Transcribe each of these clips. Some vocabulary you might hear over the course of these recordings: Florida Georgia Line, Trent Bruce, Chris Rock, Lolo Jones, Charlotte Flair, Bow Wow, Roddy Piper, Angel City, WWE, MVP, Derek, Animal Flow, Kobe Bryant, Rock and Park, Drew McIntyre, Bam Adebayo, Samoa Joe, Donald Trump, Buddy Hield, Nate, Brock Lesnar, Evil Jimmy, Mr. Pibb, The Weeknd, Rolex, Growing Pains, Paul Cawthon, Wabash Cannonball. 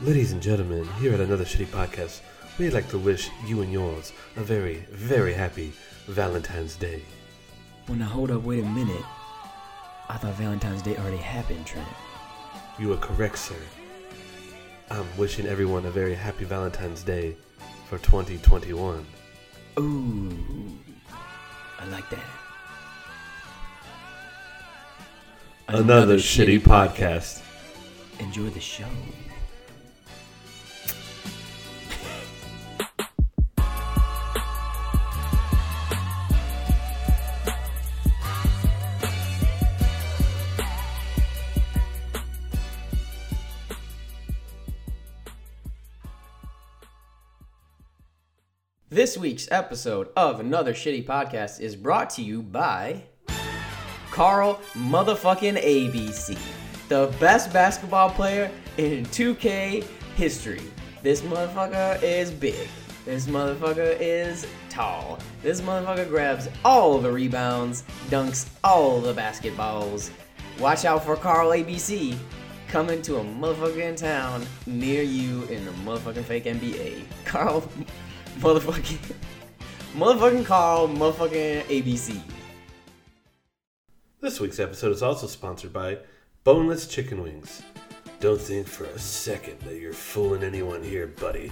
Ladies and gentlemen, here at Another Shitty Podcast, we'd like to wish you and yours a very, very happy Valentine's Day. Well, now hold up, wait a minute. I thought Valentine's Day already happened, Trent. You are correct, sir. I'm wishing everyone a very happy Valentine's Day for 2021. Ooh, I like that. Another shitty podcast. Enjoy the show. This week's episode of Another Shitty Podcast is brought to you by Carl Motherfucking ABC, the best basketball player in 2K history. This motherfucker is big. This motherfucker is tall. This motherfucker grabs all the rebounds, dunks all the basketballs. Watch out for Carl ABC coming to a motherfucking town near you in the motherfucking fake NBA. Carl Motherfucking Carl Motherfucking ABC. This week's episode is also sponsored by Boneless Chicken Wings. Don't think for a second that you're fooling anyone here, buddy.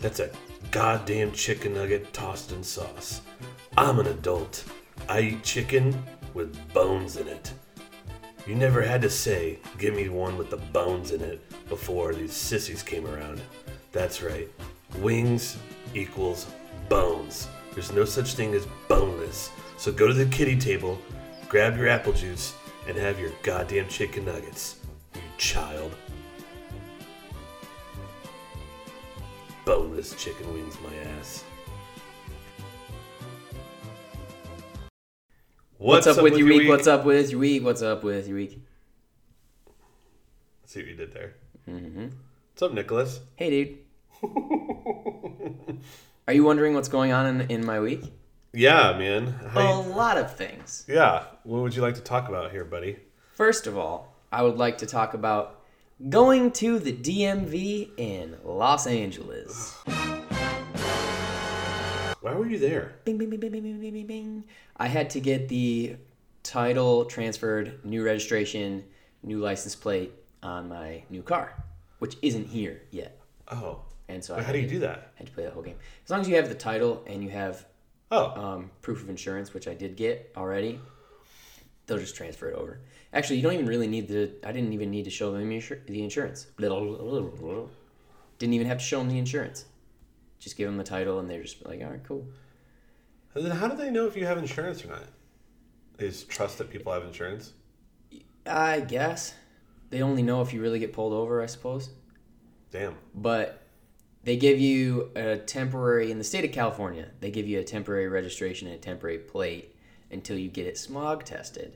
That's a goddamn chicken nugget tossed in sauce. I'm an adult. I eat chicken with bones in it. You never had to say, give me one with the bones in it, before these sissies came around. That's right. Wings equals bones. There's no such thing as boneless. So go to the kiddie table, grab your apple juice, and have your goddamn chicken nuggets, you child. Boneless chicken wings, my ass. What's up with your week? What's up with your week? Let's see what you did there. Mm-hmm. What's up, Nicholas? Hey, dude. Are you wondering what's going on in my week? Yeah, man. A lot of things. Yeah. What would you like to talk about here, buddy? First of all, I would like to talk about going to the DMV in Los Angeles. Why were you there? Bing, bing, bing, bing, bing, bing, bing, bing. I had to get the title transferred, new registration, new license plate on my new car, which isn't here yet. Oh. And so how do you do that? I had to play that whole game. As long as you have the title and you have proof of insurance, which I did get already, they'll just transfer it over. Actually, you don't even really need the... I didn't even need to show them the insurance. Didn't even have to show them the insurance. Just give them the title, and they're just like, all right, cool. And then how do they know if you have insurance or not? They just trust that people have insurance? I guess. They only know if you really get pulled over, I suppose. Damn. But... they give you a temporary, in the state of California, they give you a temporary registration and a temporary plate until you get it smog tested,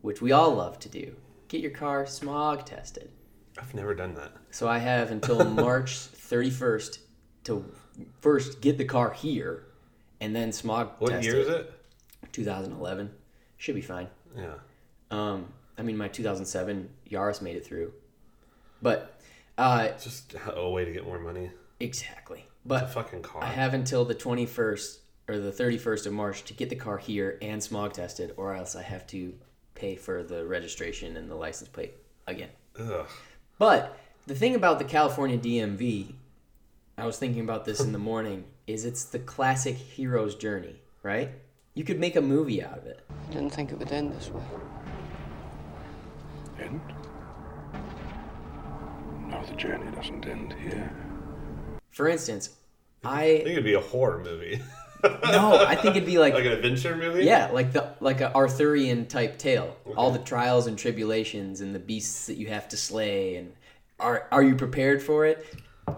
which we all love to do. Get your car smog tested. I've never done that. So I have until March 31st to first get the car here and then smog test it. What year is it? 2011. Should be fine. Yeah. I mean, my 2007 Yaris made it through. But... just a way to get more money. Exactly. But it's a fucking car. I have until the 21st or the 31st of March to get the car here and smog tested, or else I have to pay for the registration and the license plate again. Ugh. But the thing about the California DMV, I was thinking about this in the morning, is it's the classic hero's journey, right? You could make a movie out of it. I didn't think it would end this way. End? No, the journey doesn't end here. For instance, I think it'd be a horror movie. No, I think it'd be like an adventure movie. Yeah, like an Arthurian type tale. Okay. All the trials and tribulations and the beasts that you have to slay, and are you prepared for it?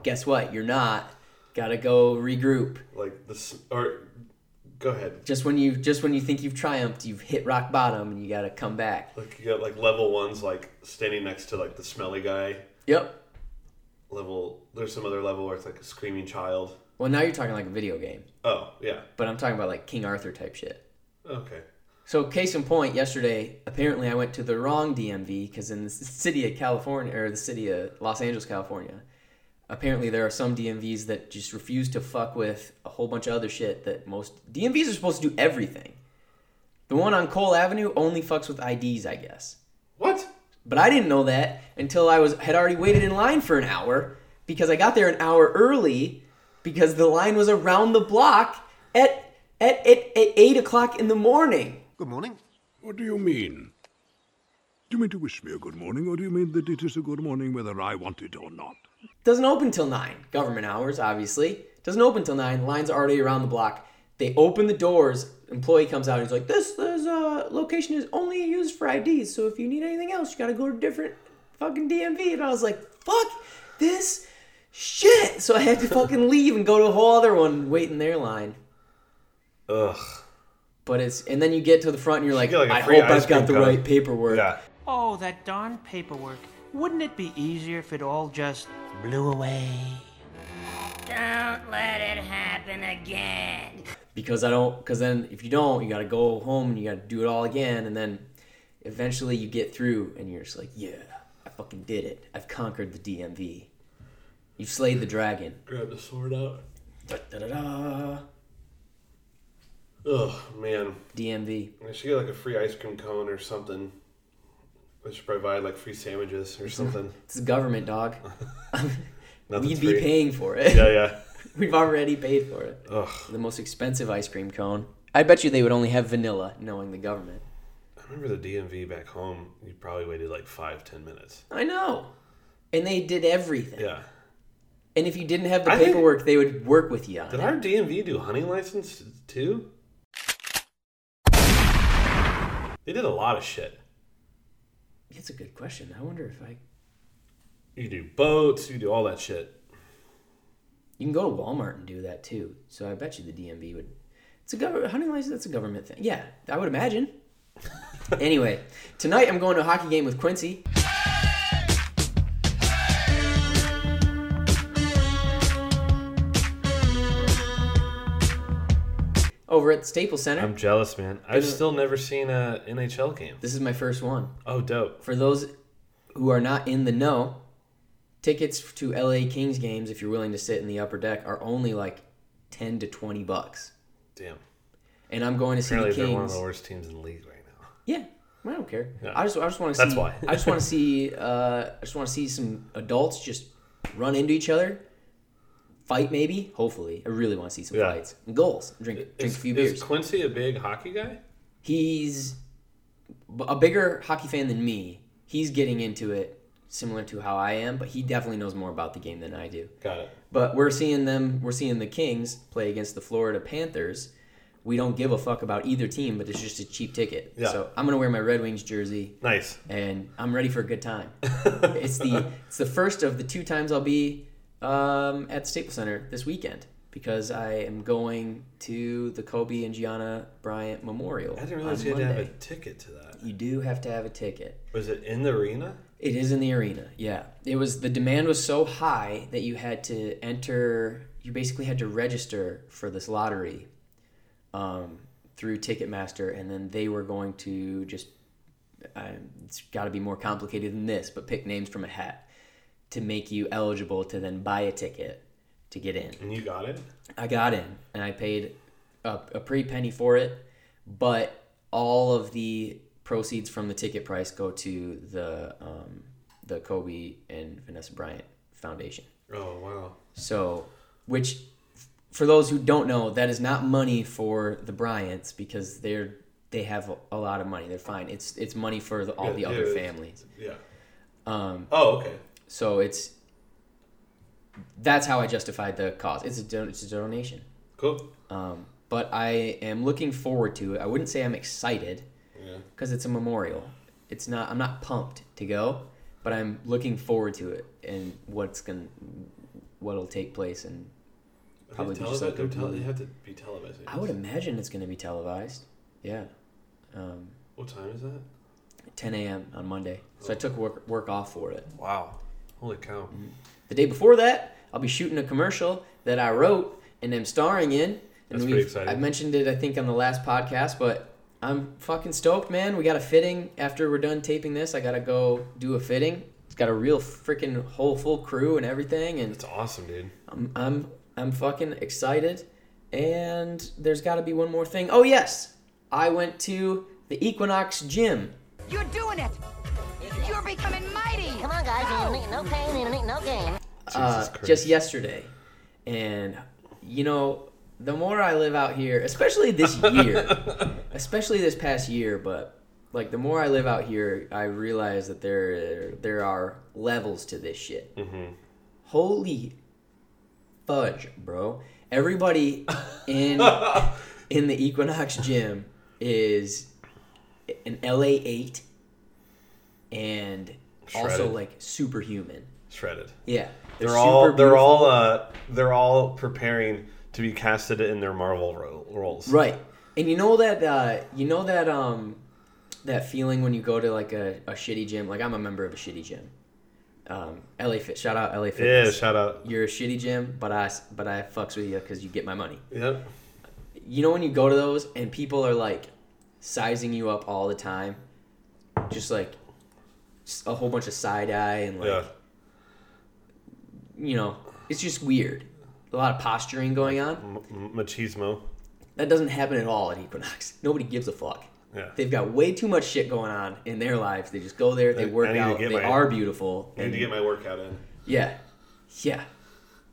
Guess what? You're not. Gotta go regroup. Like this, or go ahead. Just when you think you've triumphed, you've hit rock bottom, and you gotta come back. Like you got like level one's like standing next to like the smelly guy. Yep. Level. There's some other level where it's like a screaming child. Well, now you're talking like a video game. Oh, yeah. But I'm talking about like King Arthur type shit. Okay. So case in point, yesterday, apparently I went to the wrong DMV because in the city of Los Angeles, California, apparently there are some DMVs that just refuse to fuck with a whole bunch of other shit that most DMVs are supposed to do everything. The one on Cole Avenue only fucks with IDs, I guess. What? But I didn't know that until I had already waited in line for an hour because I got there an hour early because the line was around the block at 8 o'clock in the morning. Good morning. What do you mean? Do you mean to wish me a good morning, or do you mean that it is a good morning whether I want it or not? Doesn't open till 9. Government hours, obviously. Doesn't open till 9. Line's already around the block. They open the doors. Employee comes out and he's like, this location is only used for IDs, so if you need anything else, you got to go to a different fucking DMV. And I was like, fuck this shit. So I had to fucking leave and go to a whole other one and wait in their line. Ugh. But and then you get to the front and you're like I hope I've got the right paperwork. Yeah. Oh, that darn paperwork. Wouldn't it be easier if it all just blew away? Don't let it happen again. Because then if you don't, you got to go home and you got to do it all again. And then eventually you get through and you're just like, yeah, I fucking did it. I've conquered the DMV. You've slayed the dragon. Grab the sword out. Da-da-da-da. Ugh, man. DMV. I should get a free ice cream cone or something. I should provide free sandwiches or something. It's government, dog. We'd be paying for it. Yeah, yeah. We've already paid for it. Ugh. The most expensive ice cream cone. I bet you they would only have vanilla, knowing the government. I remember the DMV back home. You probably waited 5-10 minutes. I know. And they did everything. Yeah. And if you didn't have the paperwork, they would work with you on it. Did our DMV do hunting license too? They did a lot of shit. That's a good question. I wonder if You do boats. You do all that shit. You can go to Walmart and do that too. So I bet you the DMV would. It's a hunting license. That's a government thing. Yeah, I would imagine. Anyway, tonight I'm going to a hockey game with Quincy. Over at the Staples Center. I'm jealous, man. I've still never seen a NHL game. This is my first one. Oh, dope. For those who are not in the know, tickets to LA Kings games, if you're willing to sit in the upper deck, are only $10 to $20. Damn. And I'm going to see the Kings. They're one of the worst teams in the league right now. Yeah, I don't care. Yeah. I just want to see. That's why. I just want to see some adults just run into each other. Fight, maybe? Hopefully. I really want to see some fights. And goals. Drink a few beers. Is Quincy a big hockey guy? He's a bigger hockey fan than me. He's getting into it similar to how I am, but he definitely knows more about the game than I do. Got it. But we're seeing the Kings play against the Florida Panthers. We don't give a fuck about either team, but it's just a cheap ticket. Yeah. So I'm going to wear my Red Wings jersey. Nice. And I'm ready for a good time. It's the first of the 2 times I'll be at Staples Center this weekend because I am going to the Kobe and Gianna Bryant Memorial. I didn't realize you had to have a ticket to that. You do have to have a ticket. Was it in the arena? It is in the arena, yeah. It was. The demand was so high that you had to enter. You basically had to register for this lottery through Ticketmaster, and then they were going to just. It's got to be more complicated than this, but pick names from a hat to make you eligible to then buy a ticket to get in. And you got it? I got in, and I paid a pretty penny for it, but all of the proceeds from the ticket price go to the Kobe and Vanessa Bryant Foundation. Oh, wow. So, which, for those who don't know, that is not money for the Bryants because they have a lot of money. They're fine. It's money for all the other families. Yeah. Okay. So that's how I justified the cause. It's a donation. Cool. But I am looking forward to it. I wouldn't say I'm excited because it's a memorial. I'm not pumped to go, but I'm looking forward to it and what'll take place and probably just they have to be televised. I would imagine it's going to be televised. Yeah. What time is that? 10 a.m. on Monday. So I took work off for it. Wow. Holy cow. The day before that, I'll be shooting a commercial that I wrote and am starring in. And that's pretty exciting. I mentioned it, I think, on the last podcast, but I'm fucking stoked, man. We got a fitting. After we're done taping this, I got to go do a fitting. It's got a real freaking whole full crew and everything, and it's awesome, dude. I'm fucking excited. And there's got to be one more thing. Oh, yes. I went to the Equinox gym. You're doing it. You're becoming mighty. Come on, guys. No pain, no gain. Just yesterday. And, you know, the more I live out here, especially this year, especially this past year, but, like, the more I live out here, I realize that there are levels to this shit. Mm-hmm. Holy fudge, bro. Everybody in the Equinox gym is an LA 8 and shredded. Also like superhuman. Shredded. Yeah. They're all preparing to be casted in their Marvel roles. Right. And you know that feeling when you go to like a shitty gym, like I'm a member of a shitty gym. LA Fit, shout out LA Fit. Yeah, shout out. You're a shitty gym, but I fucks with you because you get my money. Yep. You know when you go to those and people are like sizing you up all the time, just like a whole bunch of side eye and like, you know, it's just weird. A lot of posturing going on. Machismo. That doesn't happen at all at Equinox. Nobody gives a fuck. Yeah. They've got way too much shit going on in their lives. They just go there, they work out, they are beautiful. I need to get my workout in. Yeah. Yeah.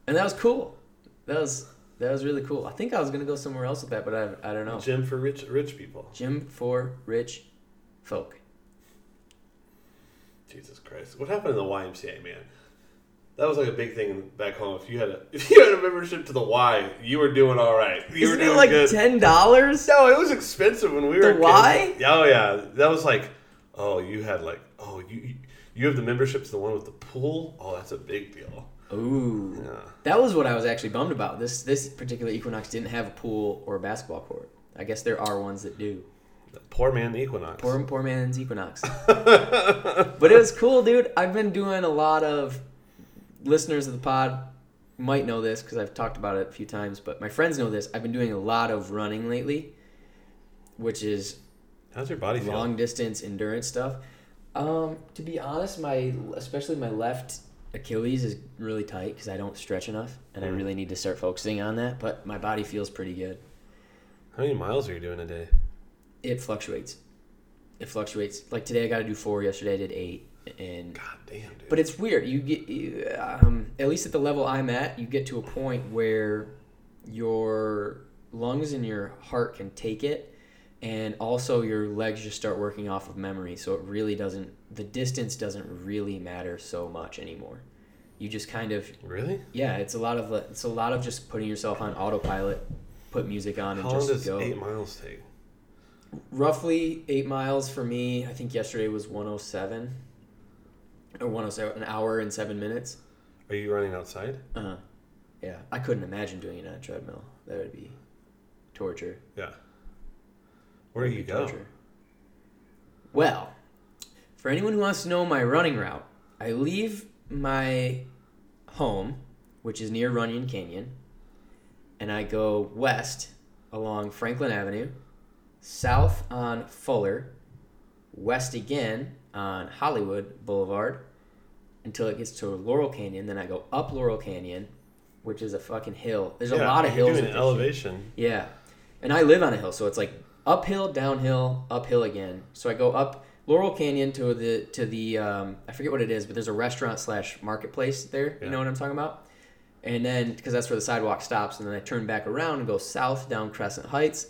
And that was cool. That was really cool. I think I was going to go somewhere else with that, but I don't know. Gym for rich people. Gym for rich folk. Jesus Christ. What happened to the YMCA, man? That was like a big thing back home. If you had a membership to the Y, you were doing all right. Isn't it like good. $10? No, it was expensive when we were. The Y? Kids. Oh yeah, that was like, you have the membership to the one with the pool. Oh, that's a big deal. Ooh, yeah. That was what I was actually bummed about. This particular Equinox didn't have a pool or a basketball court. I guess there are ones that do. Poor man, the Equinox. Poor man's Equinox. But it was cool, dude. I've been doing a lot of. Listeners of the pod might know this because I've talked about it a few times, but my friends know this. I've been doing a lot of running lately, which is how's your body long distance endurance stuff. To be honest, especially my left Achilles is really tight because I don't stretch enough, and I really need to start focusing on that. But my body feels pretty good. How many miles are you doing a day? It fluctuates. Like today, I got to do 4. Yesterday, I did 8. And God damn, dude. But it's weird. You get at least at the level I'm at, you get to a point where your lungs and your heart can take it, and also your legs just start working off of memory. So it really doesn't. The distance doesn't really matter so much anymore. You just kind of really. Yeah, it's a lot of just putting yourself on autopilot. Put music on and just go. How long does 8 miles take? Roughly 8 miles for me. I think yesterday was 107. Or 107, an hour and 7 minutes. Are you running outside? Uh-huh. Yeah. I couldn't imagine doing it on a treadmill. That would be torture. Yeah. Where do you go? Torture. Well, for anyone who wants to know my running route, I leave my home, which is near Runyon Canyon, and I go west along Franklin Avenue, south on Fuller, west again on Hollywood Boulevard until it gets to Laurel Canyon. Then I go up Laurel Canyon, which is a fucking hill. There's a lot of hills. You're doing elevation. Yeah. And I live on a hill, so it's like uphill, downhill, uphill again. So I go up Laurel Canyon to the I forget what it is, but there's a restaurant / marketplace there. Yeah. You know what I'm talking about? And then, because that's where the sidewalk stops, and then I turn back around and go south down Crescent Heights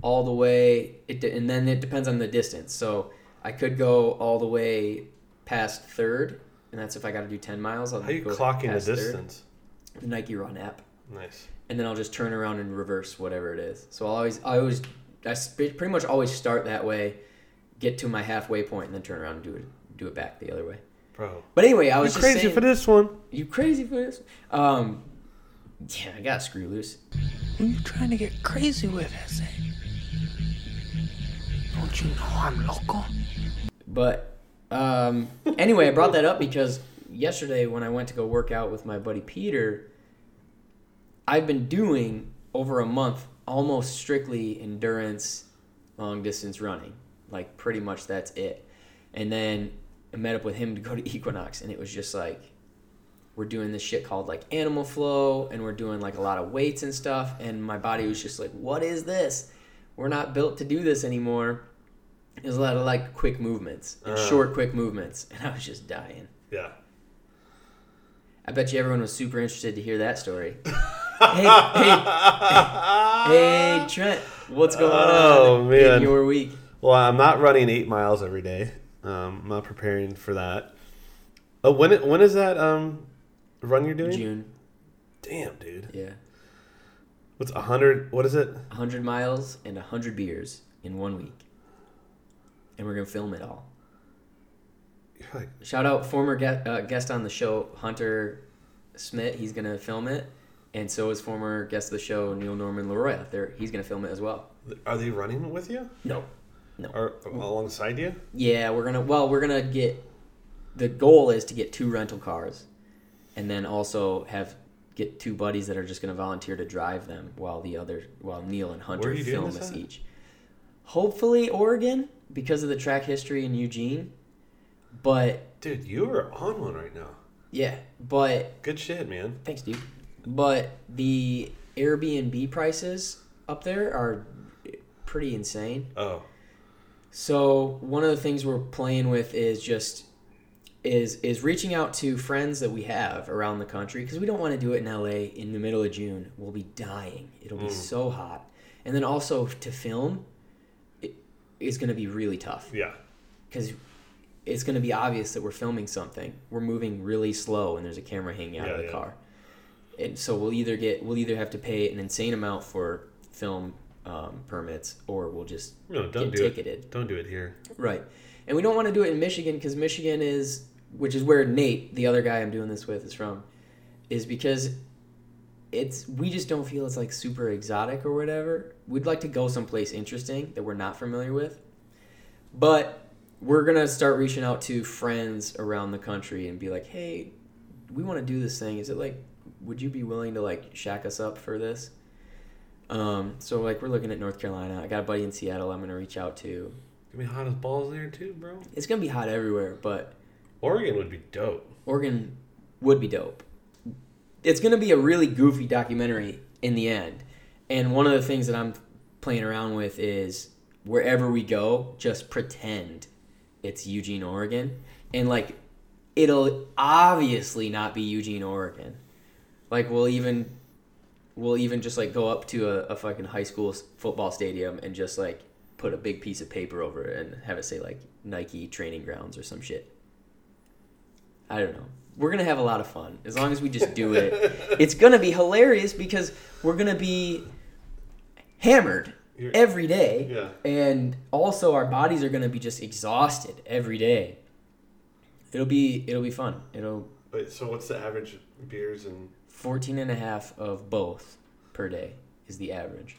all the way. And then it depends on the distance. So I could go all the way past 3rd, and that's if I got to do 10 miles. How are you clocking the distance? 3rd, the Nike Run app. Nice. And then I'll just turn around and reverse whatever it is. So I pretty much always start that way, get to my halfway point, and then turn around and do it back the other way. Bro. But anyway, I was just saying, You crazy for this one? Yeah, I got screw loose. What are you trying to get crazy with, I say? Don't you know I'm local? But anyway, I brought that up because yesterday when I went to go work out with my buddy Peter, I've been doing over a month almost strictly endurance long distance running. Like pretty much that's it. And then and met up with him to go to Equinox, and it was just like, we're doing this shit called like animal flow, and we're doing like a lot of weights and stuff, and my body was just like, what is this? We're not built to do this anymore. It was a lot of like quick movements and short quick movements, and I was just dying. Yeah. I bet you everyone was super interested to hear that story. Hey, Trent, what's going on in your week? Well, I'm not running 8 miles every day. I'm not preparing for that. Oh, when is that run you're doing? June. Damn, dude. Yeah. What's 100? What is it? 100 miles and 100 beers in 1 week. And we're going to film it all. Like, shout out former guest on the show, Hunter Smith. He's going to film it. And so is former guest of the show, Neil Norman Leroy. He's going to film it as well. Are they running with you? No. Or alongside you? Yeah, we're going to get... The goal is to get 2 rental cars and then also get 2 buddies that are just going to volunteer to drive them while Neil and Hunter film us each. Hopefully Oregon, because of the track history in Eugene. But dude, you are on one right now. Yeah, but good shit, man. Thanks, dude. But the Airbnb prices up there are pretty insane. Oh. So, one of the things we're playing with is reaching out to friends that we have around the country, because we don't want to do it in LA in the middle of June. We'll be dying. It'll be so hot. And then also to film, it is going to be really tough. Yeah. Because it's going to be obvious that we're filming something. We're moving really slow and there's a camera hanging out of the car. And so we'll either have to pay an insane amount for film permits, or we'll just get ticketed. Don't do it here. Right. And we don't want to do it in Michigan, because Michigan is... Which is where Nate, the other guy I'm doing this with, is from, is because we just don't feel it's like super exotic or whatever. We'd like to go someplace interesting that we're not familiar with, but we're gonna start reaching out to friends around the country and be like, hey, we want to do this thing. Is it like, would you be willing to like shack us up for this? So like we're looking at North Carolina. I got a buddy in Seattle I'm gonna reach out to. It's gonna be hot as balls there too, bro. It's gonna be hot everywhere, but. Oregon would be dope. It's going to be a really goofy documentary in the end. And one of the things that I'm playing around with is wherever we go, just pretend it's Eugene, Oregon. And, like, it'll obviously not be Eugene, Oregon. Like, we'll even just, like, go up to a fucking high school football stadium and just, like, put a big piece of paper over it and have it say, like, Nike training grounds or some shit. I don't know. We're going to have a lot of fun as long as we just do it. It's going to be hilarious because we're going to be hammered every day. Yeah. And also our bodies are going to be just exhausted every day. It'll be fun. Wait, so what's the average beers and 14.5 of both per day is the average.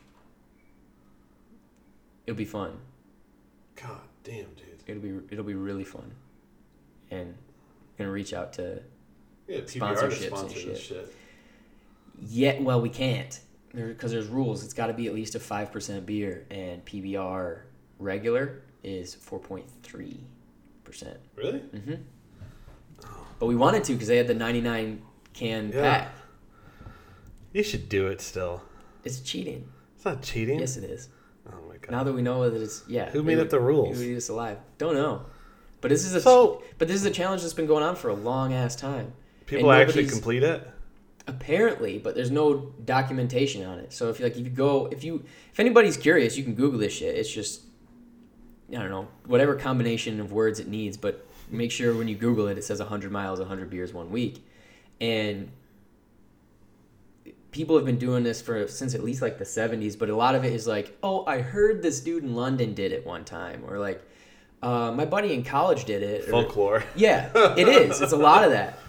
It'll be fun. God damn, dude. It'll be really fun. And going to reach out to sponsorships to sponsor and shit. Yeah, well, we can't because there's rules. It's got to be at least a 5% beer, and PBR regular is 4.3%. Really? Mm-hmm. Oh. But we wanted to because they had the 99-can pack. You should do it still. It's cheating. It's not cheating. Yes, it is. Oh, my God. Now that we know that it's, Who made up the rules? Who made us alive? Don't know. But this is a challenge that's been going on for a long ass time. People actually complete it? Apparently, but there's no documentation on it. So if anybody's curious, you can Google this shit. It's just, I don't know, whatever combination of words it needs, but make sure when you Google it, it says 100 miles, 100 beers 1 week. And people have been doing this since at least like the 70s, but a lot of it is like, oh, I heard this dude in London did it one time, or like, my buddy in college did it. Folklore. Yeah, it is. It's a lot of that.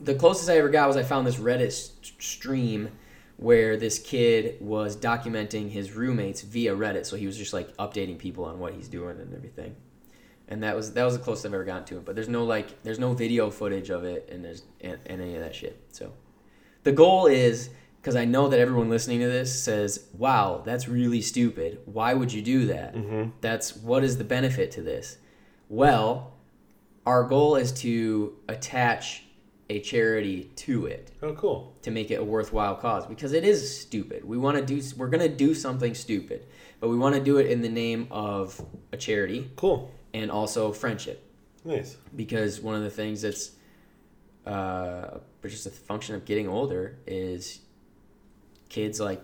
The closest I ever got was I found this Reddit stream where this kid was documenting his roommates via Reddit. So he was just like updating people on what he's doing and everything. And that was the closest I've ever gotten to it. But there's no video footage of it and any of that shit. So the goal is, because I know that everyone listening to this says, wow, that's really stupid. Why would you do that? Mm-hmm. What is the benefit to this? Well, our goal is to attach a charity to it. Oh, cool. To make it a worthwhile cause, because it is stupid. We're going to do something stupid, but we want to do it in the name of a charity. Cool. And also friendship. Nice. Because one of the things that's just a function of getting older is kids like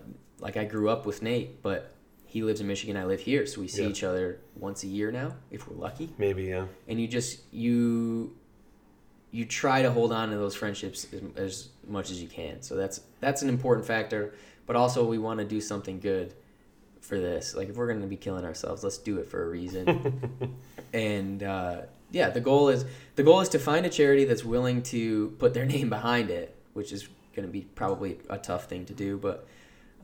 I grew up with Nate, but he lives in Michigan, I live here, so we see each other once a year now, if we're lucky. Maybe, yeah. And you try to hold on to those friendships as much as you can. So that's an important factor, but also we want to do something good for this. Like, if we're going to be killing ourselves, let's do it for a reason. And the goal is to find a charity that's willing to put their name behind it, which is going to be probably a tough thing to do, but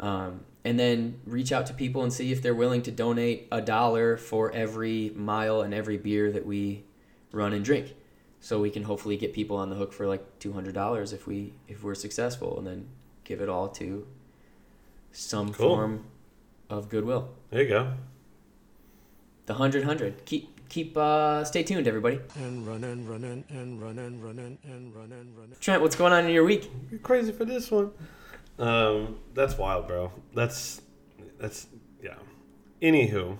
and then reach out to people and see if they're willing to donate $1 for every mile and every beer that we run and drink. So we can hopefully get people on the hook for like $200 if we're successful, and then give it all to some form of goodwill. There you go. The 100. Keep stay tuned, everybody. And running. Trent, what's going on in your week? You're crazy for this one. That's wild, bro. That's yeah. Anywho, I'm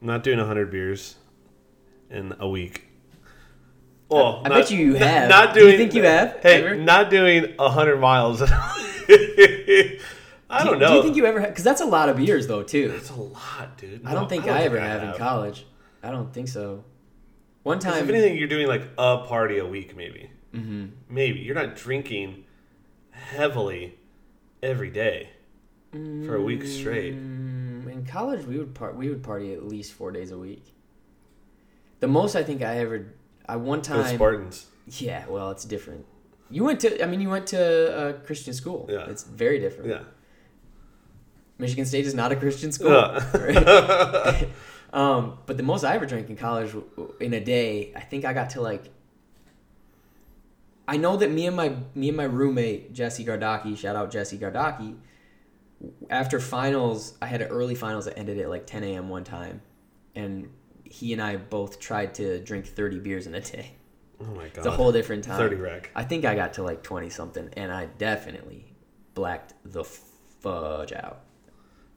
not doing 100 beers in a week. Well, I bet you have. Do you think you have? Hey, ever? Not doing 100 miles. I don't know. Do you think you ever have? Because that's a lot of beers, though, too. That's a lot, dude. I don't think I ever have in college. I don't think so. One time. If anything, you're doing like a party a week, maybe. Mm-hmm. Maybe. You're not drinking heavily every day for a week straight. In college, we would party at least 4 days a week. The most I think I ever... one time... It was Spartans. Yeah, well, it's different. You went to a Christian school. Yeah. It's very different. Yeah. Michigan State is not a Christian school. Right? But the most I ever drank in college in a day, I think I got to like... I know that me and my roommate, Jesse Gardaki, shout out Jesse Gardaki, after finals, I had an early finals that ended at like 10 a.m. one time, and he and I both tried to drink 30 beers in a day. Oh my God. It's a whole different time. 30 rack. I think I got to like 20 something, and I definitely blacked the fudge out.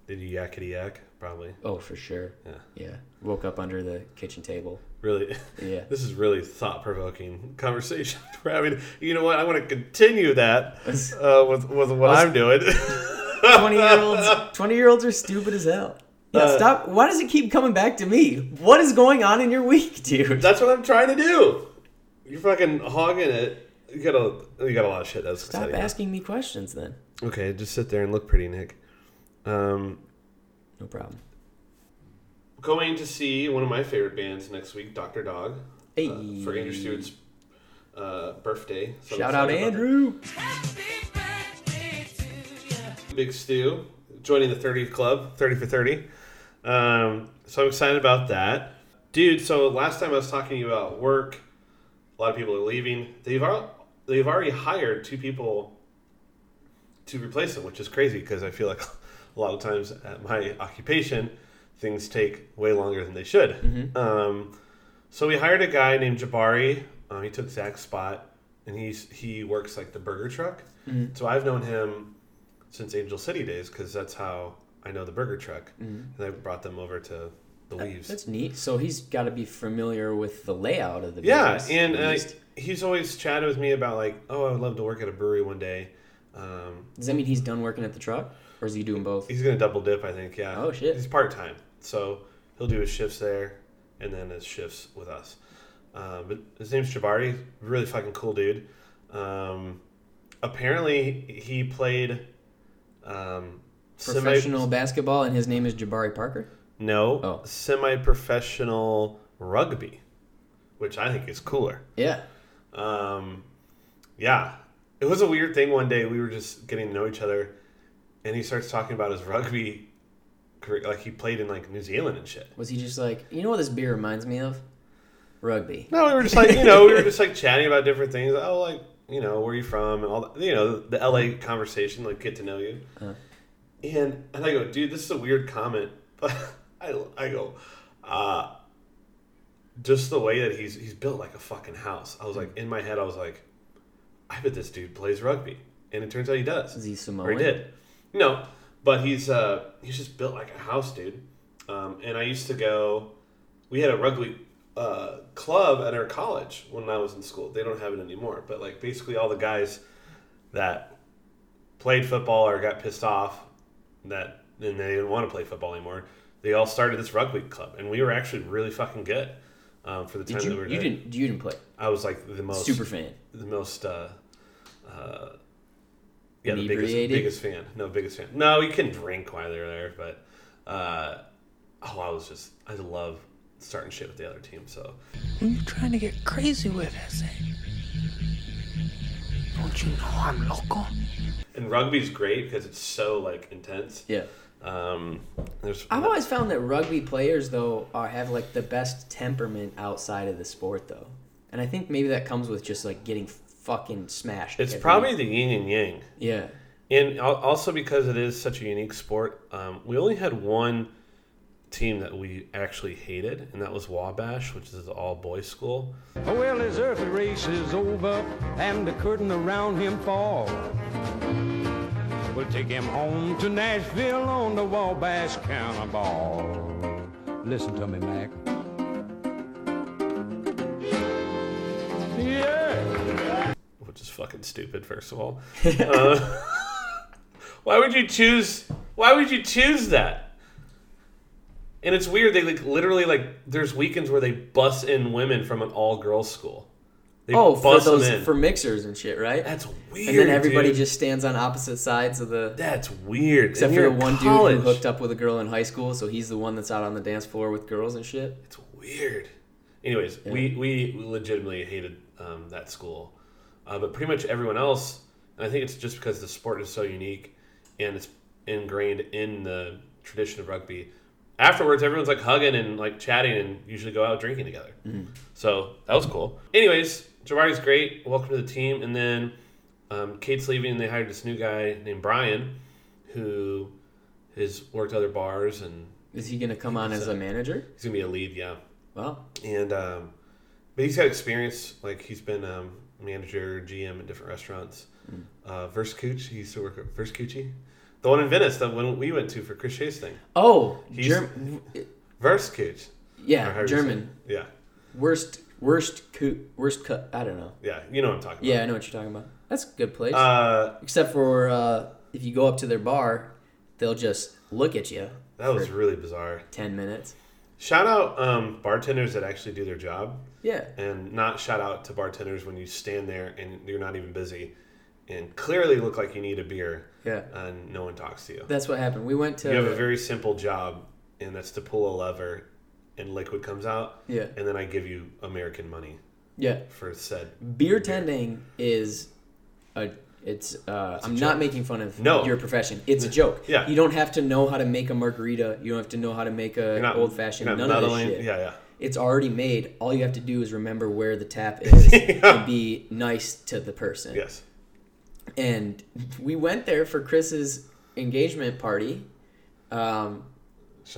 Did you yakety yak? Probably. Oh, for sure. Yeah. Woke up under the kitchen table. Really? Yeah. This is really thought-provoking conversation we're having. You know what? I want to continue that with what I'm doing. 20-year-olds are stupid as hell. Yeah, stop. Why does it keep coming back to me? What is going on in your week, dude? That's what I'm trying to do. You're fucking hogging it. You got a lot of shit. That's stop exciting. Asking me questions, then. Okay, just sit there and look pretty, Nick. No problem. Going to see one of my favorite bands next week, Dr. Dog, for Andrew Stewart's birthday. So shout out Andrew. Happy birthday to you. Big Stu. Joining the 30 Club, 30 for 30. So I'm excited about that. Dude, so last time I was talking to you about work, a lot of people are leaving. They've already hired two people to replace them, which is crazy because I feel like a lot of times at my occupation, things take way longer than they should. Mm-hmm. So we hired a guy named Jabari. He took Zach's spot, and he works like the burger truck. Mm-hmm. So I've known him since Angel City days, because that's how I know the burger truck. Mm-hmm. And I brought them over to the Leaves. That's neat. So he's got to be familiar with the layout of the business. Yeah, and he's always chatted with me about like, oh, I would love to work at a brewery one day. Does that mean he's done working at the truck? Or is he doing both? He's going to double dip, I think, yeah. Oh, shit. He's part-time. So he'll do his shifts there and then his shifts with us. But his name's Jabari. Really fucking cool dude. Apparently, he played... professional basketball, and his name is Jabari Parker? No. Oh. Semi-professional rugby, which I think is cooler. Yeah. Yeah. It was a weird thing one day. We were just getting to know each other, and he starts talking about his rugby career. Like, he played in, like, New Zealand and shit. Was he just like, you know what this beer reminds me of? Rugby. No, we were just like, we were just, like, chatting about different things. Oh, like... where are you from and all that, the LA conversation, like get to know you. Uh-huh. And I go, dude, this is a weird comment. But I go, just the way that he's built like a fucking house. I was like, in my head, I was like, I bet this dude plays rugby. And it turns out he does. Is he Samoan? Or he did. No, but he's just built like a house, dude. And I used to go, we had a rugby club at our college when I was in school. They don't have it anymore. But like basically all the guys that played football or got pissed off that and they didn't want to play football anymore, they all started this rugby club. And we were actually really fucking good for the time that we were doing. You didn't play. I was like the most. Super fan. The most. Yeah, the biggest fan. No, biggest fan. No, you can drink while they're there, but I love starting shit with the other team. So when you're trying to get crazy with us, don't you know I'm local? And rugby's great because it's so like intense. Yeah. I've always found that rugby players though have like the best temperament outside of the sport though, and I think maybe that comes with just like getting fucking smashed. It's probably the yin and yang. Yeah. And also because it is such a unique sport, we only had one team that we actually hated, and that was Wabash, which is the all-boys school. Well, his earthly race is over, and the curtain around him falls. We'll take him home to Nashville on the Wabash Cannonball. Listen to me, Mac. Yeah! Which is fucking stupid, first of all. Why would you choose that? And it's weird. They like literally like there's weekends where they bus in women from an all-girls school. They for mixers and shit, right? That's weird. And then everybody just stands on opposite sides of the. That's weird. Except for the one dude who hooked up with a girl in high school, so he's the one that's out on the dance floor with girls and shit. It's weird. Anyways, yeah. we legitimately hated that school. But pretty much everyone else, and I think it's just because the sport is so unique and it's ingrained in the tradition of rugby. Afterwards, everyone's like hugging and like chatting and usually go out drinking together. Mm. So that was cool. Anyways, Jabari's great. Welcome to the team. And then Kate's leaving and they hired this new guy named Brian who has worked other bars. And is he going to come on as a manager? He's going to be a lead, yeah. Wow. And but he's got experience. Like he's been manager, GM at different restaurants. Mm. Verscuitz, he used to work at Verscuitz, the one in Venice, the one we went to for Chris Shea's thing. Oh, Verscuitz. Yeah, German. Yeah. Worst cut. I don't know. Yeah, you know what I'm talking about. Yeah, I know what you're talking about. That's a good place. Except for if you go up to their bar, they'll just look at you. That was really bizarre. 10 minutes. Shout out bartenders that actually do their job. Yeah. And not shout out to bartenders when you stand there and you're not even busy and clearly look like you need a beer. Yeah. And no one talks to you. That's what happened. We went to... You have a very simple job, and that's to pull a lever and liquid comes out. Yeah. And then I give you American money. Yeah. For said... Beer tending is a... It's I'm not making fun of your profession. It's a joke. Yeah. You don't have to know how to make a margarita. You don't have to know how to make an old-fashioned. None of this shit. Yeah, yeah. It's already made. All you have to do is remember where the tap is and be nice to the person. Yes. And we went there for Chris's engagement party. Shout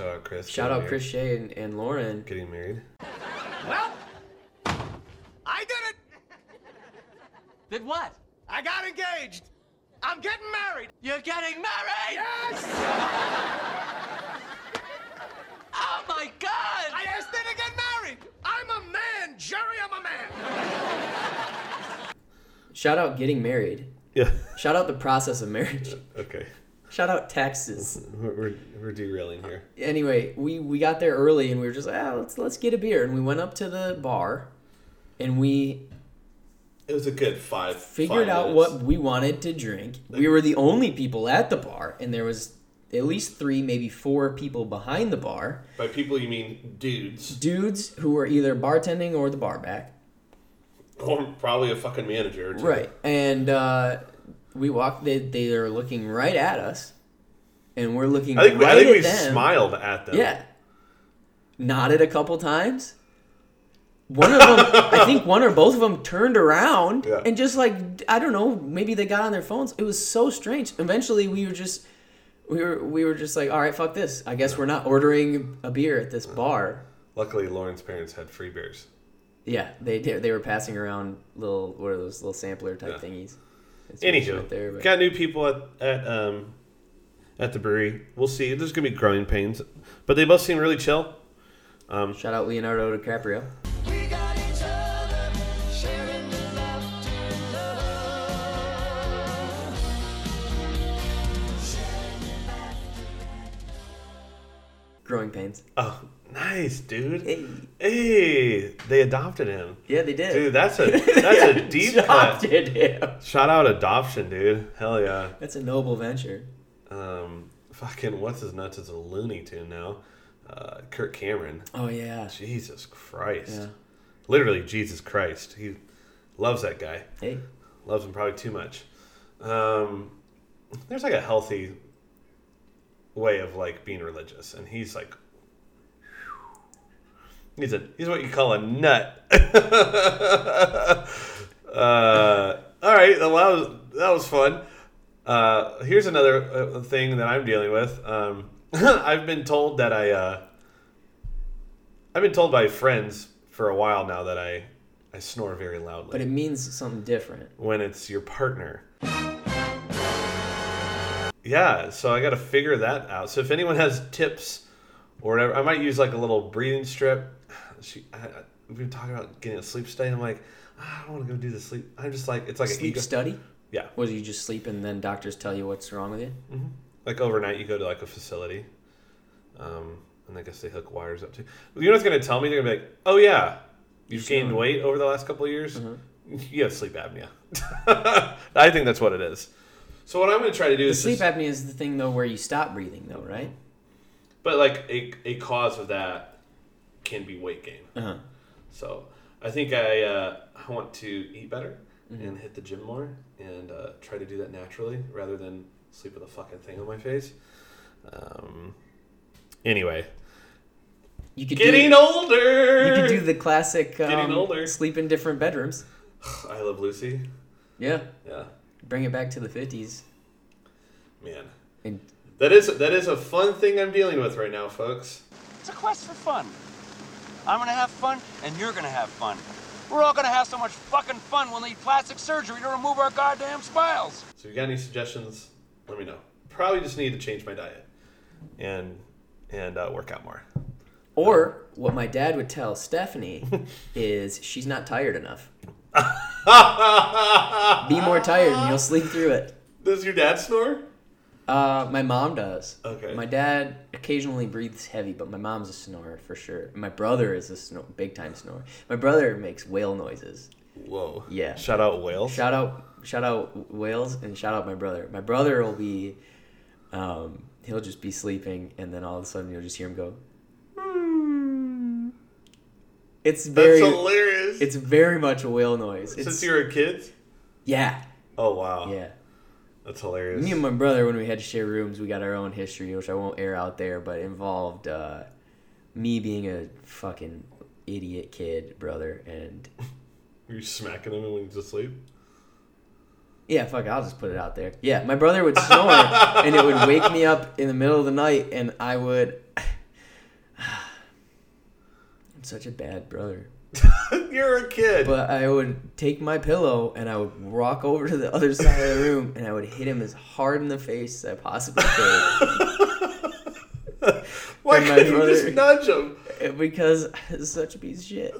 out Chris. Shout out Chris Shea and Lauren. Getting married. Well, I did it. Did what? I got engaged. I'm getting married. You're getting married? Yes! Oh, my God! I asked her to get married. I'm a man, Jerry. I'm a man. Shout out getting married. Yeah. Shout out the process of marriage. Okay. Shout out taxes. We're derailing here. Anyway, we got there early, and we were just like, let's get a beer. And we went up to the bar, and we... It was a good five. Figured out what we wanted to drink. We were the only people at the bar, and there was at least 3, maybe 4 people behind the bar. By people, you mean dudes. Dudes who were either bartending or the bar back. Or probably a fucking manager. Too. Right. And we walked. They are looking right at us, and we're looking right at them. I think we smiled at them. Yeah. Nodded a couple times. One of them, I think one or both of them turned around and just like, I don't know, maybe they got on their phones. It was so strange. Eventually we were just like, all right, fuck this. I guess we're not ordering a beer at this bar. Luckily, Lauren's parents had free beers. Yeah, they were passing around little, what are those, little sampler type thingies. Anywho, there, got new people at the brewery. We'll see. There's going to be growing pains. But they both seem really chill. Shout out Leonardo DiCaprio. We got each other, sharing the love to love. Growing Pains. Oh, nice, dude. Hey, they adopted him. Yeah, they did. Dude, that's a deep cut. Shout out adoption, dude. Hell yeah. That's a noble venture. Fucking what's his nuts is a Looney Tune now. Kirk Cameron. Oh yeah. Jesus Christ. Yeah. Literally Jesus Christ. He loves that guy. Hey. Loves him probably too much. There's like a healthy way of like being religious, and he's like He's what you call a nut. All right, that was fun. Here's another thing that I'm dealing with. I've been told by friends for a while now that I snore very loudly. But it means something different when it's your partner. Yeah, so I got to figure that out. So if anyone has tips or whatever, I might use like a little breathing strip. We've been talking about getting a sleep study. I'm like, I don't want to go do the sleep. I'm just like, it's like sleep study. Yeah. Or do you just sleep and then doctors tell you what's wrong with you? Mm-hmm. Like overnight, you go to like a facility, and I guess they hook wires up too. You know what's going to tell me? They're going to be like, oh yeah, you've gained weight over the last couple of years. Mm-hmm. You have sleep apnea. I think that's what it is. So what I'm going to try to do is sleep apnea is the thing though where you stop breathing though, right? But like a cause of that can be weight gain. Uh-huh. So I think I want to eat better. Mm-hmm. And hit the gym more and try to do that naturally rather than sleep with a fucking thing on my face. Anyway. Getting older! You could do the classic sleep in different bedrooms. I Love Lucy. Yeah. Yeah. Bring it back to the 50s. Man. And that is a fun thing I'm dealing with right now, folks. It's a quest for fun. I'm going to have fun and you're going to have fun. We're all going to have so much fucking fun, we'll need plastic surgery to remove our goddamn smiles. So if you got any suggestions, let me know. Probably just need to change my diet and work out more. Or what my dad would tell Stephanie is she's not tired enough. Be more tired and you'll sleep through it. Does your dad snore? My mom does. Okay. My dad occasionally breathes heavy, but my mom's a snorer for sure. My brother is a big-time snorer. My brother makes whale noises. Whoa. Yeah. Shout out whales. Shout out whales and shout out my brother. My brother will be, he'll just be sleeping, and then all of a sudden you'll just hear him go. It's very. That's hilarious. It's very much a whale noise. Since you were a kid. Yeah. Oh wow. Yeah. That's hilarious. Me and my brother, when we had to share rooms, we got our own history, which I won't air out there, but involved me being a fucking idiot kid brother. And were you smacking him when he was asleep? Yeah, fuck it, I'll just put it out there. Yeah, my brother would snore, and it would wake me up in the middle of the night, and I would... I'm such a bad brother. You're a kid. But I would take my pillow and I would walk over to the other side of the room and I would hit him as hard in the face as I possibly could. Why couldn't you just nudge him? Because I was such a piece of shit.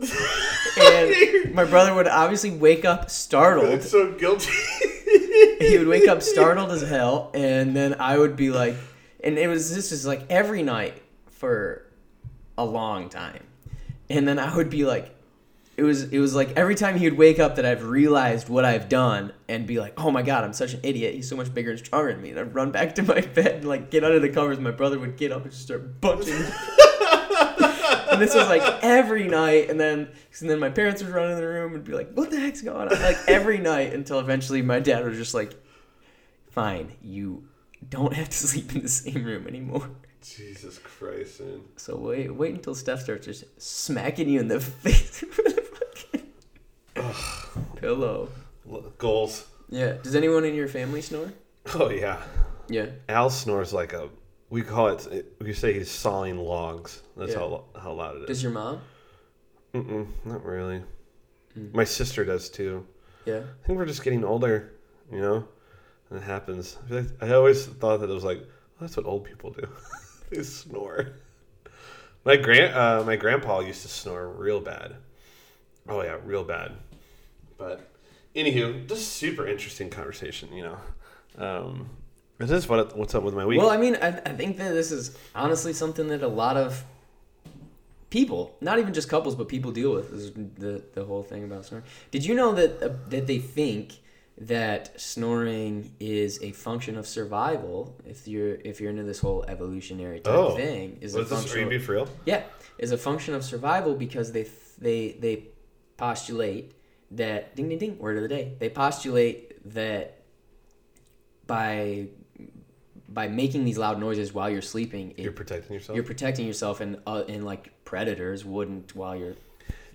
And my brother would obviously wake up startled. That's so guilty. He would wake up startled as hell, and then I would be like, and this is like every night for a long time. And then I would be like, It was like every time he would wake up that I've realized what I've done and be like, oh my God, I'm such an idiot. He's so much bigger and stronger than me. And I'd run back to my bed and like get under the covers. My brother would get up and just start punching me. And this was like every night. And then my parents would run in the room and be like, what the heck's going on? Like every night until eventually my dad was just like, fine, you don't have to sleep in the same room anymore. Jesus Christ, man. So wait until Steph starts just smacking you in the face with a fucking pillow. Goals. Yeah. Does anyone in your family snore? Oh, yeah. Yeah. Al snores like a We call it, we say he's sawing logs. That's how loud it is. Does your mom? Not really. My sister does too. Yeah. I think we're just getting older, you know? And it happens. I always thought that it was like, well, that's what old people do. They snore. My grandpa used to snore real bad. Oh yeah, real bad. But anywho, just super interesting conversation, you know. This is what's up with my week. Well, I mean, I think that this is honestly something that a lot of people, not even just couples, but people deal with, is the whole thing about snoring. Did you know that they think that snoring is a function of survival? If you're into this whole evolutionary type thing, is a function. Are you for real? Yeah, is a function of survival because they postulate that ding ding ding word of the day. They postulate that by making these loud noises while you're sleeping, you're protecting yourself. You're protecting yourself, and like predators wouldn't while you're.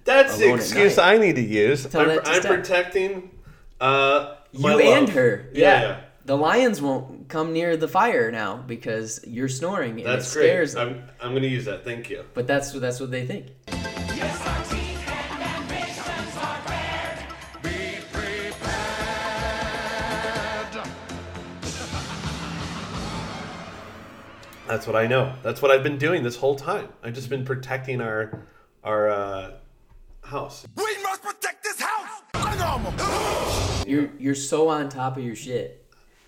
That's the excuse I need to use. I'm protecting. You and her. Yeah. The lions won't come near the fire now because you're snoring and it scares them. I'm going to use that. Thank you. But that's what they think. Yes, our teeth and ambitions are red. Be prepared. That's what I know. That's what I've been doing this whole time. I've just been protecting our house. We must protect this house. You're so on top of your shit.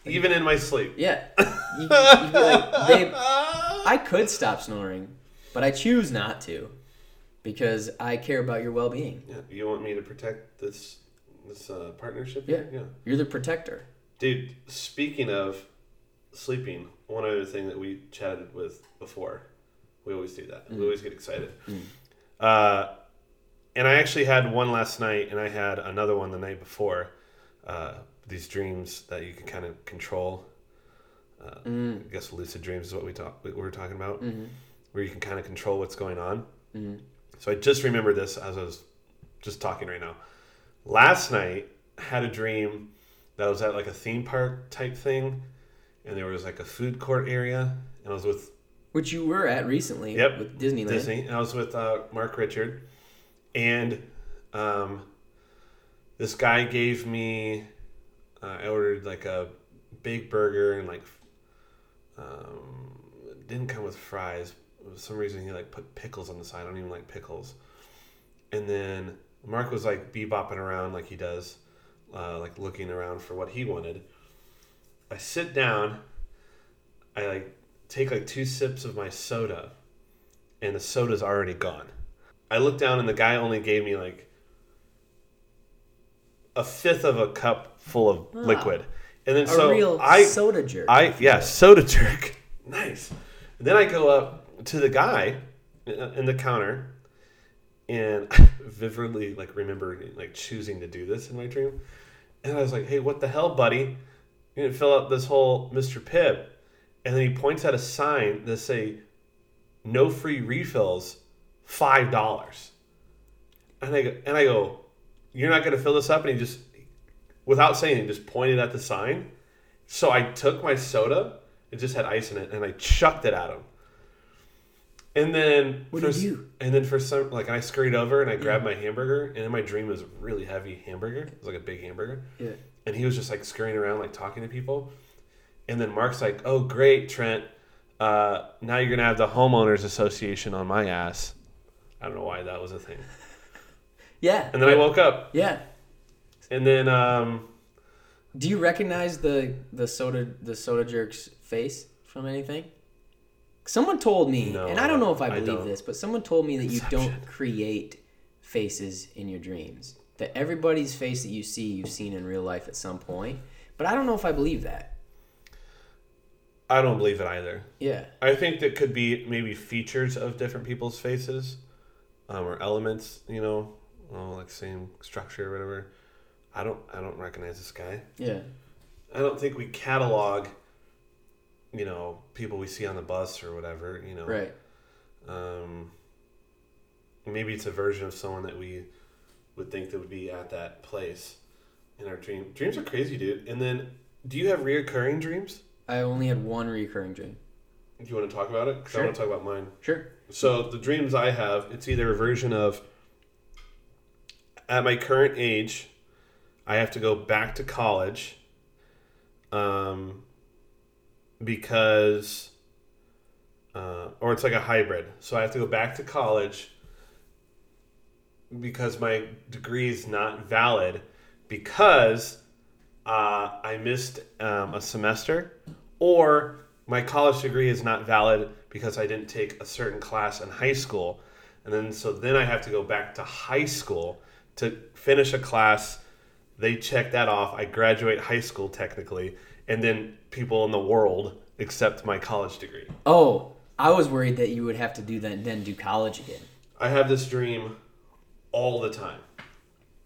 Like, even in my sleep. Yeah. You'd be like, babe, I could stop snoring, but I choose not to because I care about your well-being. Yeah. You want me to protect this partnership? Yeah. Yeah. You're the protector. Dude, speaking of sleeping, one other thing that we chatted with before. We always do that. Mm. We always get excited. Mm. And I actually had one last night, and I had another one the night before. These dreams that you can kind of control. I guess lucid dreams is what we were talking about, where you can kind of control what's going on. Mm-hmm. So I just remembered this as I was just talking right now. Last night, I had a dream that I was at like a theme park type thing, and there was like a food court area, and I was with... Which you were at recently. Yep, with Disneyland. Disney. And I was with Mark Richard. And this guy gave me, I ordered like a big burger and like, it didn't come with fries. For some reason he like put pickles on the side. I don't even like pickles. And then Mark was like bebopping around like he does, like looking around for what he wanted. I sit down, I like take like two sips of my soda and the soda's already gone. I looked down and the guy only gave me like a fifth of a cup full of liquid. And then soda jerk. Soda jerk. Nice. And then I go up to the guy in the counter and I vividly like remember like choosing to do this in my dream. And I was like, hey, what the hell, buddy? You didn't fill out this whole Mr. Pibb. And then he points at a sign that say no free refills. $5. And I go, you're not going to fill this up? And he just, without saying it, just pointed at the sign. So I took my soda, it just had ice in it, and I chucked it at him. And then, I scurried over and I grabbed my hamburger, and in my dream it was a really heavy hamburger. It was like a big hamburger. Yeah. And he was just like scurrying around, like talking to people. And then Mark's like, oh, great, Trent. Now you're going to have the Homeowners Association on my ass. I don't know why that was a thing. Yeah. And then I woke up. Yeah. And then do you recognize the soda jerk's face from anything? Someone told me, and I don't know if I believe this, but someone told me that Inception. You don't create faces in your dreams. That everybody's face that you see, you've seen in real life at some point. But I don't know if I believe that. I don't believe it either. Yeah. I think that could be maybe features of different people's faces. Or elements, you know, like same structure or whatever. I don't recognize this guy. Yeah. I don't think we catalog, you know, people we see on the bus or whatever, you know. Right. Maybe it's a version of someone that we would think that would be at that place in our dream. Dreams are crazy, dude. And then, do you have reoccurring dreams? I only had one recurring dream. Do you want to talk about it? Because sure. I want to talk about mine. Sure. So the dreams I have, it's either a version of, at my current age, I have to go back to college because, or it's like a hybrid. So I have to go back to college because my degree is not valid because I missed a semester, or my college degree is not valid because I didn't take a certain class in high school. And then, so then I have to go back to high school to finish a class. They check that off. I graduate high school technically. And then people in the world accept my college degree. Oh, I was worried that you would have to do that and then do college again. I have this dream all the time.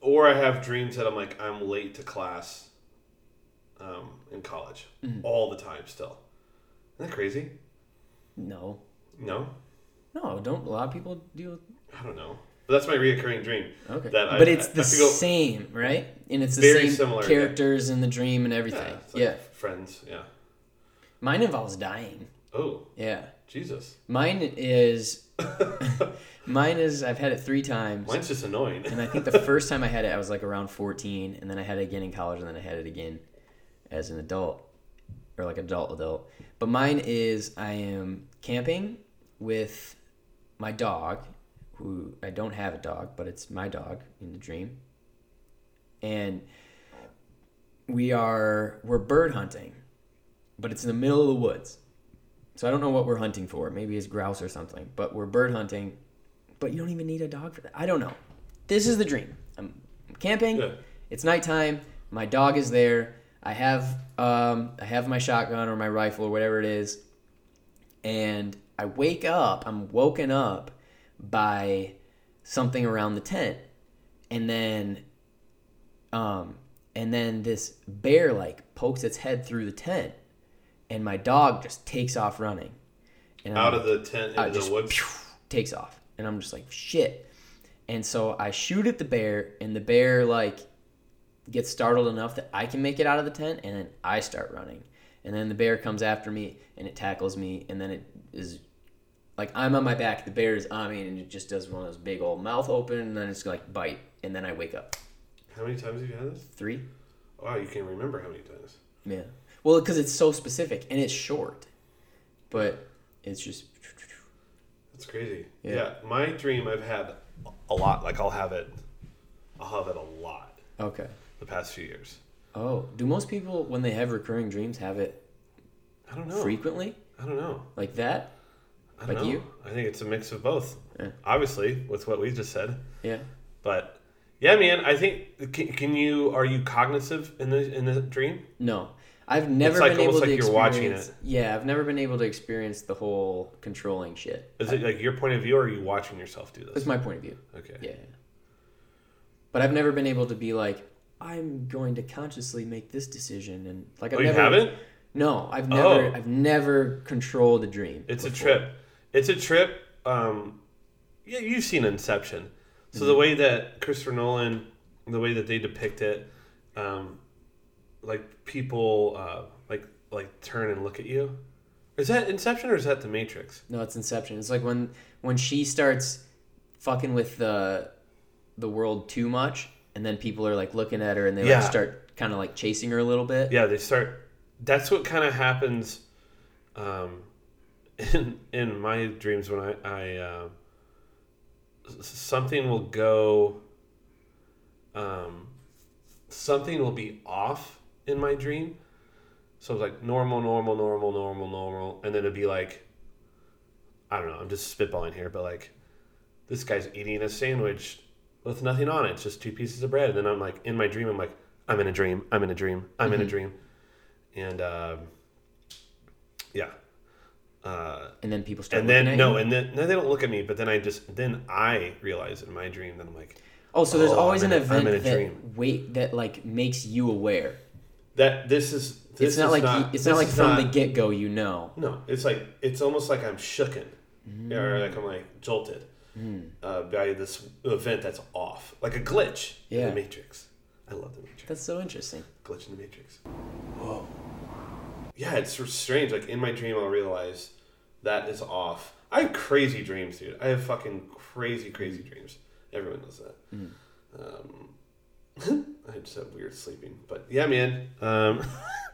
Or I have dreams that I'm like, I'm late to class in college. Mm-hmm. All the time still. Isn't that crazy? No. No? No, don't a lot of people deal with... I don't know. But that's my reoccurring dream. Okay. But it's the same, right? And it's the same similar, characters in the dream and everything. Yeah. It's like friends, yeah. Mine involves dying. Oh. Yeah. Jesus. Mine is, I've had it 3 times. Mine's just annoying. And I think the first time I had it, I was like around 14, and then I had it again in college, and then I had it again as an adult. Or like adult. But mine is I am camping with my dog, who I don't have a dog, but it's my dog in the dream. And we're bird hunting, but it's in the middle of the woods. So I don't know what we're hunting for. Maybe it's grouse or something, but we're bird hunting, but you don't even need a dog for that. I don't know. This is the dream. I'm camping. Yeah. It's nighttime. My dog is there. I have my shotgun or my rifle or whatever it is, and I wake up. I'm woken up by something around the tent, and then this bear like pokes its head through the tent, and my dog just takes off running, and out of the tent into the woods, takes off, and I'm just like shit, and so I shoot at the bear, and the bear like get startled enough that I can make it out of the tent, and then I start running. And then the bear comes after me, and it tackles me, and then it is like I'm on my back, the bear is on me, and it just does one of those big old mouth open, and then it's like bite, and then I wake up. How many times have you had this? 3. Wow, you can't remember how many times. Yeah. Well, because it's so specific, and it's short. But it's just... That's crazy. Yeah, my dream I've had a lot. Like, I'll have it a lot. Okay. The past few years. Oh, do most people when they have recurring dreams have it? I don't know. Frequently? I don't know. Like that? I don't know. You? I think it's a mix of both. Yeah. Obviously, with what we just said. Yeah. But yeah, man, I think are you cognizant in the dream? No, I've never it's like, been almost able like to you're experience, watching it. Yeah, I've never been able to experience the whole controlling shit. Is it like your point of view, or are you watching yourself do this? It's my point of view. Okay. Yeah. But I've never been able to be like, I'm going to consciously make this decision, and like I've never. You haven't? No, I've never controlled a dream. It's before. It's a trip. Yeah, you've seen Inception. So the way that Christopher Nolan, the way that they depict it, like people like turn and look at you. Is that Inception or is that The Matrix? No, it's Inception. It's like when she starts fucking with the world too much, and then people are like looking at her, and they like start kind of like chasing her a little bit. Yeah, they start. That's what kind of happens in my dreams when I something will go. Something will be off in my dream, so it's like normal, and then it'd be like, I don't know. I'm just spitballing here, but like this guy's eating a sandwich with nothing on it. It's just 2 pieces of bread. And then I'm like, in my dream, I'm like, I'm in a dream. And yeah. And then people start looking at you. And then they don't look at me, but then I realize in my dream that I'm like, oh, so there's always an event that like makes you aware. That it's not like from the get-go, you know. No, it's like, it's almost like I'm shooken. Or like I'm like jolted. By this event that's off, like a glitch in The Matrix. I love The Matrix. That's so interesting. Glitch in The Matrix. Whoa. Yeah, it's strange. Like in my dream, I'll realize that is off. I have crazy dreams, dude. I have fucking crazy dreams. Everyone knows that. Mm. I just have weird sleeping. But yeah, man.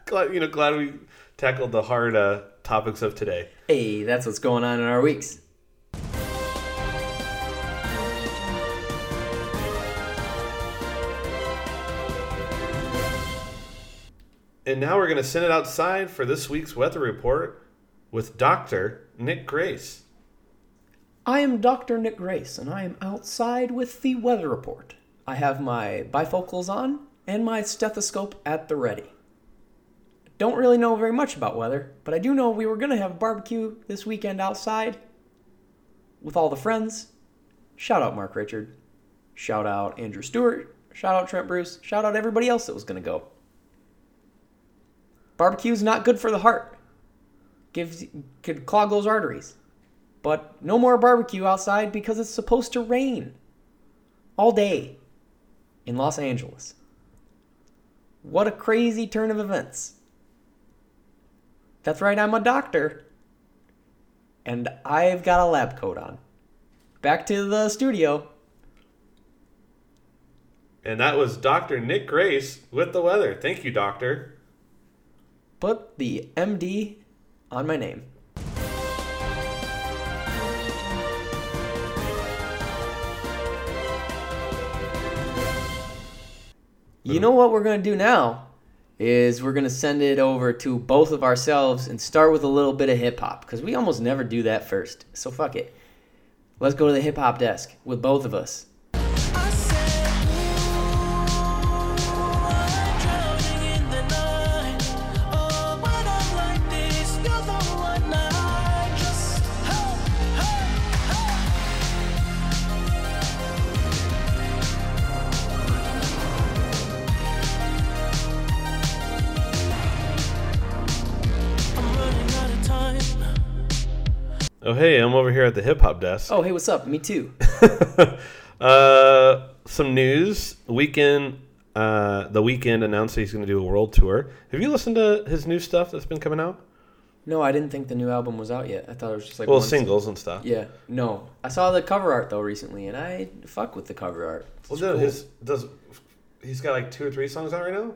Glad we tackled the hard topics of today. Hey, that's what's going on in our weeks. And now we're going to send it outside for this week's weather report with Dr. Nick Grace. I am Dr. Nick Grace, and I am outside with the weather report. I have my bifocals on and my stethoscope at the ready. Don't really know very much about weather, but I do know we were going to have a barbecue this weekend outside with all the friends. Shout out Mark Richard. Shout out Andrew Stewart. Shout out Trent Bruce. Shout out everybody else that was going to go. Barbecue's not good for the heart. Could clog those arteries. But no more barbecue outside because it's supposed to rain all day in Los Angeles. What a crazy turn of events. That's right, I'm a doctor. And I've got a lab coat on. Back to the studio. And that was Dr. Nick Grace with the weather. Thank you, doctor. Put the MD on my name. You know what we're going to do now is we're going to send it over to both of ourselves and start with a little bit of hip-hop because we almost never do that first. So fuck it. Let's go to the hip-hop desk with both of us. Oh, hey, I'm over here at the hip-hop desk. Oh, hey, what's up? Me too. Some news. The Weeknd announced that he's going to do a world tour. Have you listened to his new stuff that's been coming out? No, I didn't think the new album was out yet. I thought it was just like... Well, singles and stuff. Yeah, no. I saw the cover art, though, recently, and I fuck with the cover art. Well, dude, he's got like 2 or 3 songs out right now?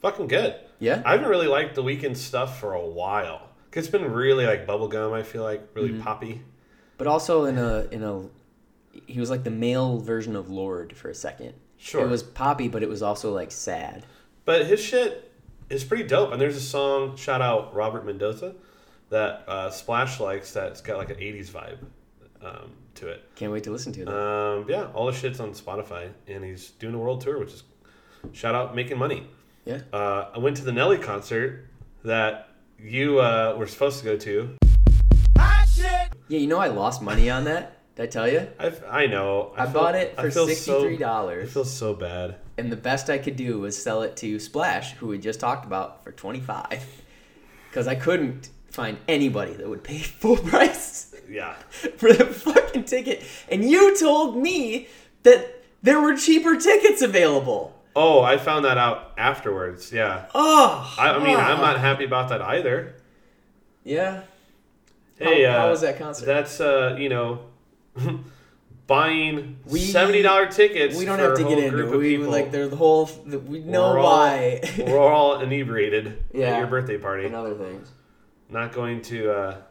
Fucking good. Yeah? I haven't really liked the Weeknd stuff for a while. It's been really like bubblegum, I feel like, really poppy. But also in a he was like the male version of Lorde for a second. Sure. It was poppy, but it was also like sad. But his shit is pretty dope. And there's a song, shout out Robert Mendoza, that Splash likes that's got like an 80s vibe to it. Can't wait to listen to that. Yeah, all the shit's on Spotify. And he's doing a world tour, which is shout out making money. Yeah. I went to the Nelly concert that... You were supposed to go to. Yeah, you know I lost money on that. Did I tell you? I know. I bought it for $63. I feel so bad. And the best I could do was sell it to Splash, who we just talked about, for $25. Because I couldn't find anybody that would pay full price. Yeah. For the fucking ticket. And you told me that there were cheaper tickets available. Oh, I found that out afterwards, yeah. Oh! I mean, I'm not happy about that either. Yeah. Hey, how was that concert? That's, buying $70 tickets. We don't have to get into it. We like, they're the whole. We know why. We're all inebriated at your birthday party and other things. Not going to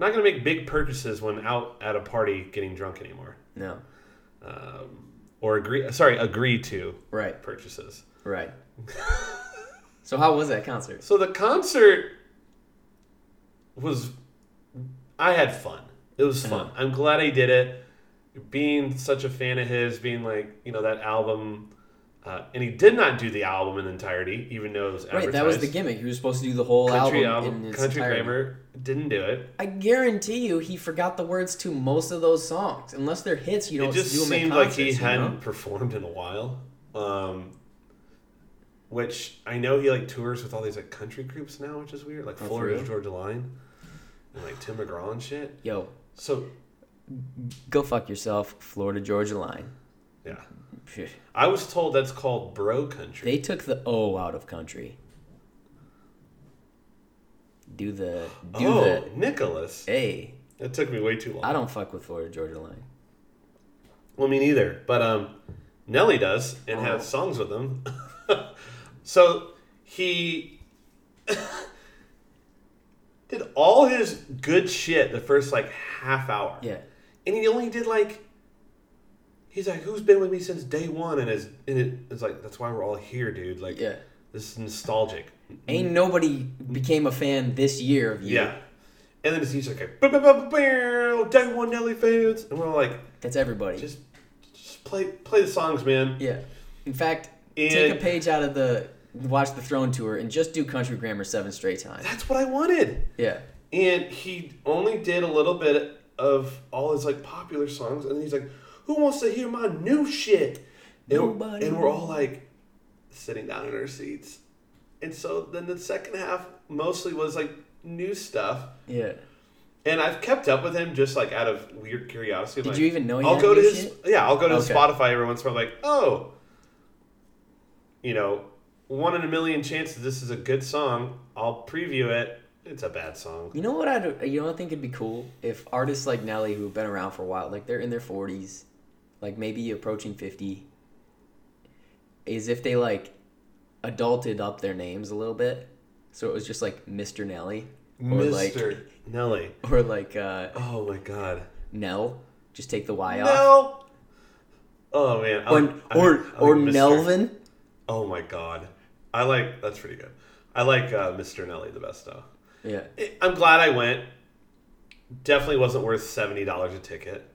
make big purchases when out at a party getting drunk anymore. No. Or agree to purchases. Right. So how was that concert? So the concert was... I had fun. It was fun. I'm glad I did it. Being such a fan of his, being like, that album... and he did not do the album in entirety, even though it was advertised. Right, that was the gimmick. He was supposed to do the whole album in its entirety. Country Grammar didn't do it. I guarantee you he forgot the words to most of those songs. Unless they're hits, you don't do them in concerts. It just seemed like he hadn't performed in a while. Which I know he like tours with all these like country groups now, which is weird. Like Florida Georgia Line and like Tim McGraw and shit. Yo. So go fuck yourself, Florida Georgia Line. Yeah. I was told that's called bro country. They took the O out of country. Nicholas. Hey. That took me way too long. I don't fuck with Florida Georgia Line. Well, me neither. But Nelly does and has songs with them. So he did all his good shit the first like half hour. Yeah. And he only did like, he's like, who's been with me since day one? And it's like, that's why we're all here, dude. Like, yeah. This is nostalgic. Ain't nobody became a fan this year of you. Yeah. And then he's like, day one Nelly fans. And we're all like, that's everybody. Just play the songs, man. Yeah. In fact, take a page out of the Watch the Throne tour and just do Country Grammar 7 straight times. That's what I wanted. Yeah. And he only did a little bit of all his like popular songs. And then he's like, who wants to hear my new shit? Nobody. And we're all like sitting down in our seats. And so then the second half mostly was like new stuff. Yeah. And I've kept up with him just like out of weird curiosity. Did like, you even know he had new shit? Yeah, I'll go to his Spotify every once in a while. Like, oh, you know, 1 in a million chances this is a good song. I'll preview it. It's a bad song. You know what I think it'd be cool if artists like Nelly, who've been around for a while, like they're in their 40s, like maybe approaching 50, is if they like adulted up their names a little bit. So it was just like Mr. Nelly. Nelly. Or like oh my god. Nell. Just take the Y off. Nell. Oh man. Or Nelvin. Oh my god. That's pretty good. I like Mr. Nelly the best though. Yeah. I'm glad I went. Definitely wasn't worth $70 a ticket.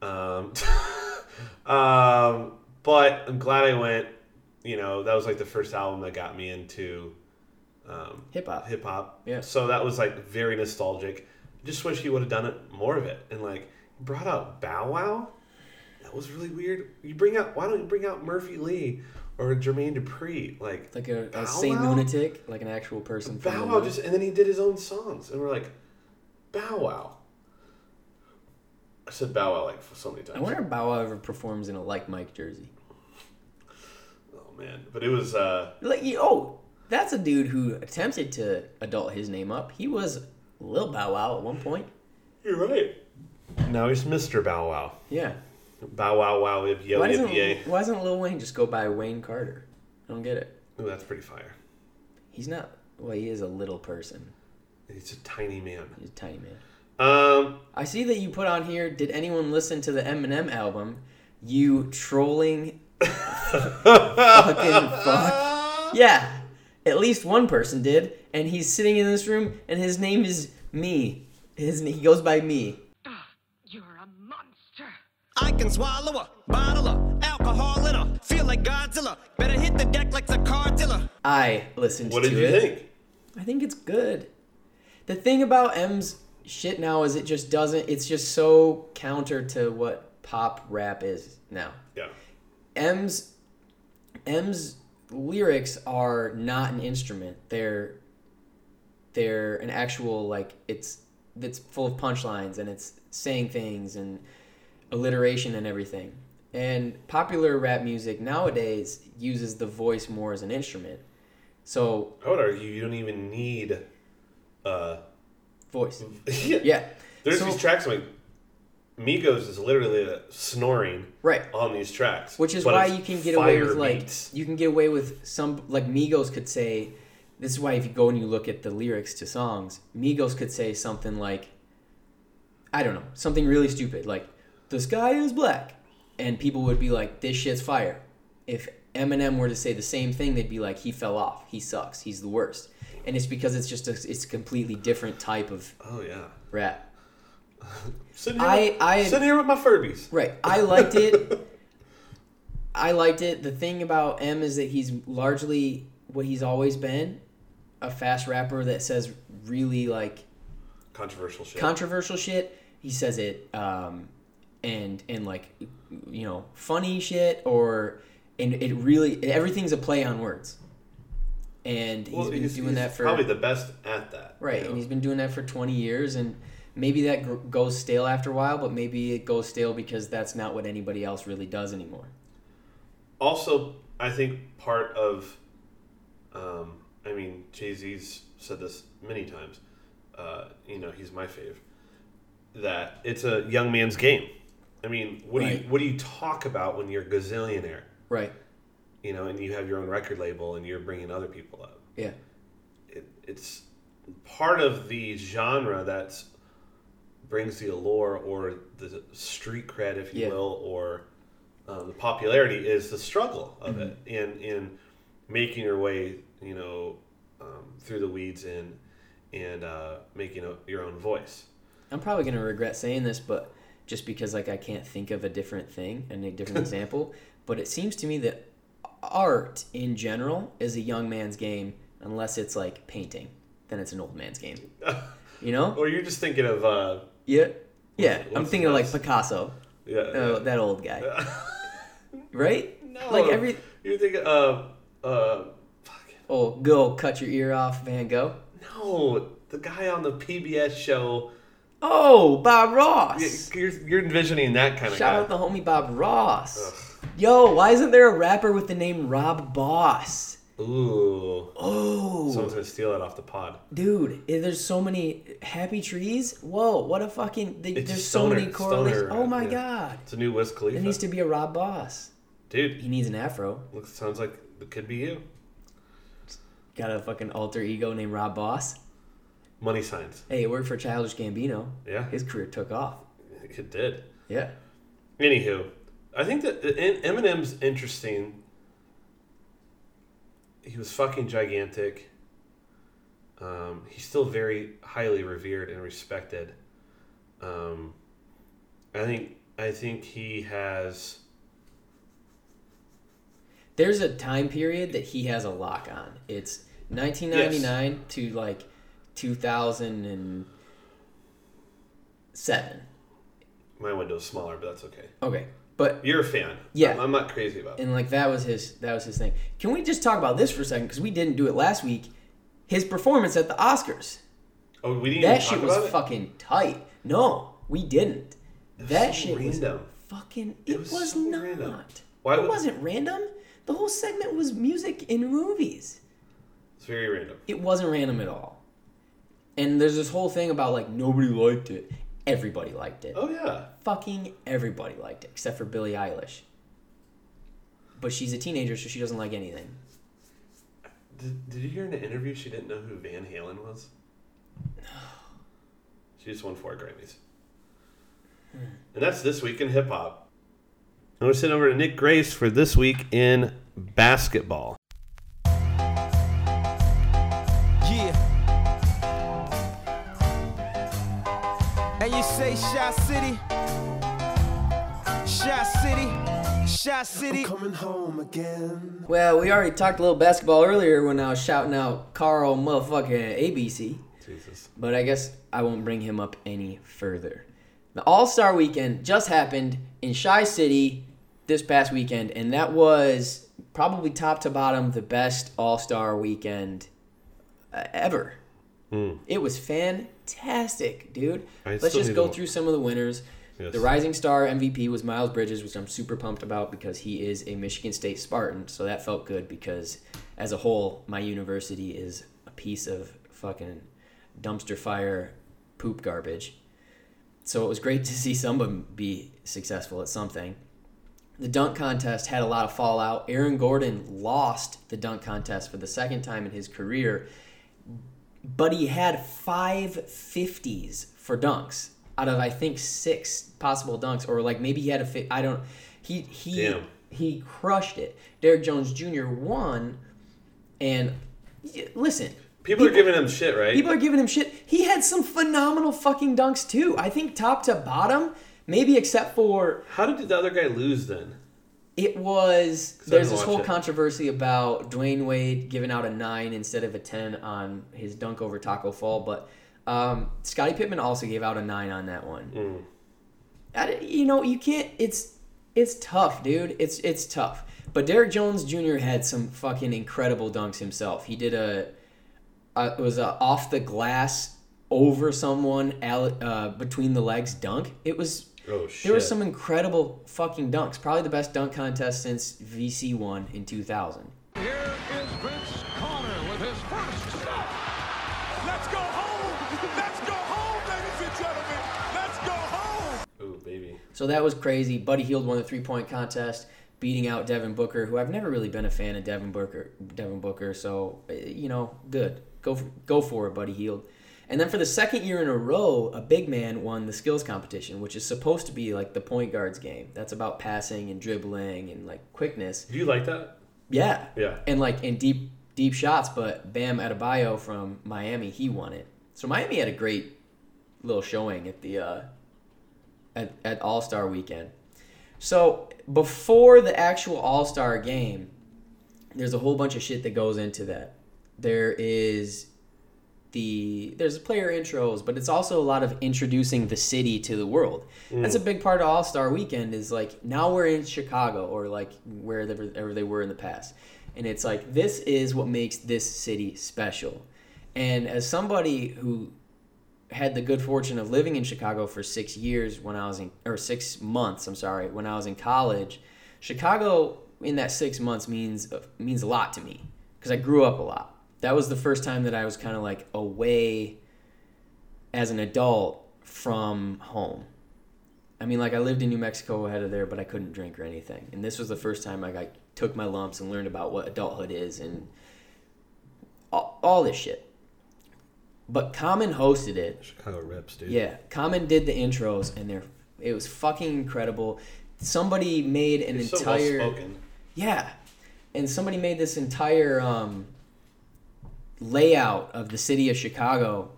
But I'm glad I went. You know, that was like the first album that got me into hip hop. Yeah. So that was like very nostalgic. Just wish he would have done it more of it. And like brought out Bow Wow. That was really weird. Why don't you bring out Murphy Lee or Jermaine Dupri? Like a sane lunatic, like an actual person. Bow Wow and then he did his own songs and we're like, Bow Wow. I said Bow Wow like so many times. I wonder if Bow Wow ever performs in a like Mike jersey. Oh man. But it was that's a dude who attempted to adult his name up. He was Lil Bow Wow at one point. You're right. Now he's Mr. Bow Wow. Yeah. Bow Wow Wow Why doesn't Lil Wayne just go by Wayne Carter? I don't get it. Ooh, that's pretty fire. He's not. Well, he is a little person. He's a tiny man. I see that you put on here, did anyone listen to the Eminem album? You trolling fucking fuck. Yeah. At least one person did, and he's sitting in this room, and his name is me. He goes by me. You're a monster. I can swallow a bottle of alcohol in her. Feel like Godzilla. Better hit the deck like the car dealer. I listened to it. What did you think? I think it's good. The thing about M's shit now is it's just so counter to what pop rap is now. Yeah. M's lyrics are not an instrument. They're an actual it's full of punchlines and it's saying things and alliteration and everything. And popular rap music nowadays uses the voice more as an instrument. So I would argue you don't even need voice. Yeah. There's these tracks like Migos is literally snoring right on these tracks, which is why you can get away with some like Migos could say. This is why if you go and you look at the lyrics to songs, Migos could say something like, I don't know, something really stupid like the sky is black, and people would be like, this shit's fire. If Eminem were to say the same thing, they'd be like, he fell off, he sucks, he's the worst. And it's because it's a completely different type of rap. Sitting here with my Furbies. Right. I liked it. The thing about M is that he's largely what he's always been, a fast rapper that says really like controversial shit. He says it and like, you know, funny shit, or and it really everything's a play on words. And he's probably the best at that. Right. You know? And he's been doing that for 20 years, and maybe that goes stale after a while, but maybe it goes stale because that's not what anybody else really does anymore. Also, I think part of I mean, Jay-Z's said this many times. You know, he's my fave. That it's a young man's game. I mean, what do you talk about when you're a gazillionaire? Right. You know, and you have your own record label and you're bringing other people up. Yeah. It's part of the genre that brings the allure or the street cred, if you will, or the popularity is the struggle of it in making your way, you know, through the weeds and making your own voice. I'm probably going to regret saying this, but just because like I can't think of a different thing and a different example, but it seems to me that art in general is a young man's game, unless it's like painting, then it's an old man's game. You know? Or you're just thinking of I'm thinking of like Picasso. Yeah. That old guy. Right? No. Like you're thinking of fuck. Oh, go cut your ear off, Van Gogh. No, the guy on the PBS show. Oh, Bob Ross. You're envisioning that kind of guy. Shout out the homie Bob Ross. Ugh. Yo, why isn't there a rapper with the name Rob Boss? Ooh. Oh. Someone's going to steal it off the pod. Dude, there's so many happy trees. Whoa, what a fucking... There's so many correlations. Oh, my God. It's a new Wiz Khalifa. There needs to be a Rob Boss. Dude. He needs an afro. Looks, sounds like it could be you. Got a fucking alter ego named Rob Boss. Money signs. Hey, it worked for Childish Gambino. Yeah. His career took off. It did. Yeah. Anywho, I think that Eminem's interesting. He was fucking gigantic. He's still very highly revered and respected. I think he has... There's a time period that he has a lock on. It's 1999 to like 2007. My window's smaller, but that's okay. Okay. But you're a fan. Yeah. I'm not crazy about it. And like that was his thing. Can we just talk about this for a second, because we didn't do it last week? His performance at the Oscars. Oh, we didn't even talk about it? That shit was fucking tight. No, we didn't. That shit was fucking... It was not. Why? It wasn't random. The whole segment was music in movies. It's very random. It wasn't random at all. And there's this whole thing about like nobody liked it. Everybody liked it. Oh, yeah. Fucking everybody liked it, except for Billie Eilish. But she's a teenager, so she doesn't like anything. Did you hear in the interview she didn't know who Van Halen was? No. She just won 4 Grammys. And that's This Week in Hip Hop. I'm going to send over to Nick Grace for This Week in Basketball. And you say Shy City. I'm coming home again. Well, we already talked a little basketball earlier when I was shouting out Carl Motherfucking ABC. Jesus. But I guess I won't bring him up any further. The All-Star Weekend just happened in Shy City this past weekend, and that was probably top to bottom the best All-Star Weekend ever. It was fantastic, dude. Let's just go through some of the winners. Yes. The Rising Star MVP was Miles Bridges, which I'm super pumped about because he is a Michigan State Spartan, so that felt good because, as a whole, my university is a piece of fucking dumpster fire poop garbage. So it was great to see someone be successful at something. The dunk contest had a lot of fallout. Aaron Gordon lost the dunk contest for the second time in his career, but he had 5 50s for dunks out of, I think, 6 possible dunks, or like maybe he had I don't. He crushed it. Derrick Jones Jr. won, and listen, people are giving him shit, right? People are giving him shit. He had some phenomenal fucking dunks too. I think top to bottom, maybe except for... How did the other guy lose then? It was... There's this whole controversy about Dwayne Wade giving out a 9 instead of a 10 on his dunk over Taco Fall, but Scottie Pippen also gave out a 9 on that one. You know, you can't... It's tough, dude. It's tough. But Derrick Jones Jr. had some fucking incredible dunks himself. He did it was a off-the-glass, over someone, between-the-legs dunk. It was... Oh, shit. There were some incredible fucking dunks. Probably the best dunk contest since VC1 in 2000. Here is Vince Conner with his first. So that was crazy. Buddy Hield won the three-point contest, beating out Devin Booker, who I've never really been a fan of Devin Booker. So, you know, good. Go for it, Buddy Hield. And then for the second year in a row, a big man won the skills competition, which is supposed to be like the point guard's game. That's about passing and dribbling and like quickness. Do you like that? Yeah. Yeah. And like in deep shots, but Bam Adebayo from Miami, he won it. So Miami had a great little showing at the at All-Star weekend. So before the actual All-Star game, there's a whole bunch of shit that goes into that. There's player intros, but it's also a lot of introducing the city to the world. Mm. That's a big part of All-Star Weekend is like, now we're in Chicago or like wherever they were in the past. And it's like, this is what makes this city special. And as somebody who had the good fortune of living in Chicago for 6 months when I was in college, Chicago in that 6 months means a lot to me because I grew up a lot. That was the first time that I was kind of like away as an adult from home. I mean, like I lived in New Mexico ahead of there, but I couldn't drink or anything. And this was the first time I took my lumps and learned about what adulthood is and all this shit. But Common hosted it. Chicago rips, dude. Yeah, Common did the intros, and it was fucking incredible. Somebody made an entire... so well-spoken. Yeah, and somebody made this entire... layout of the city of Chicago,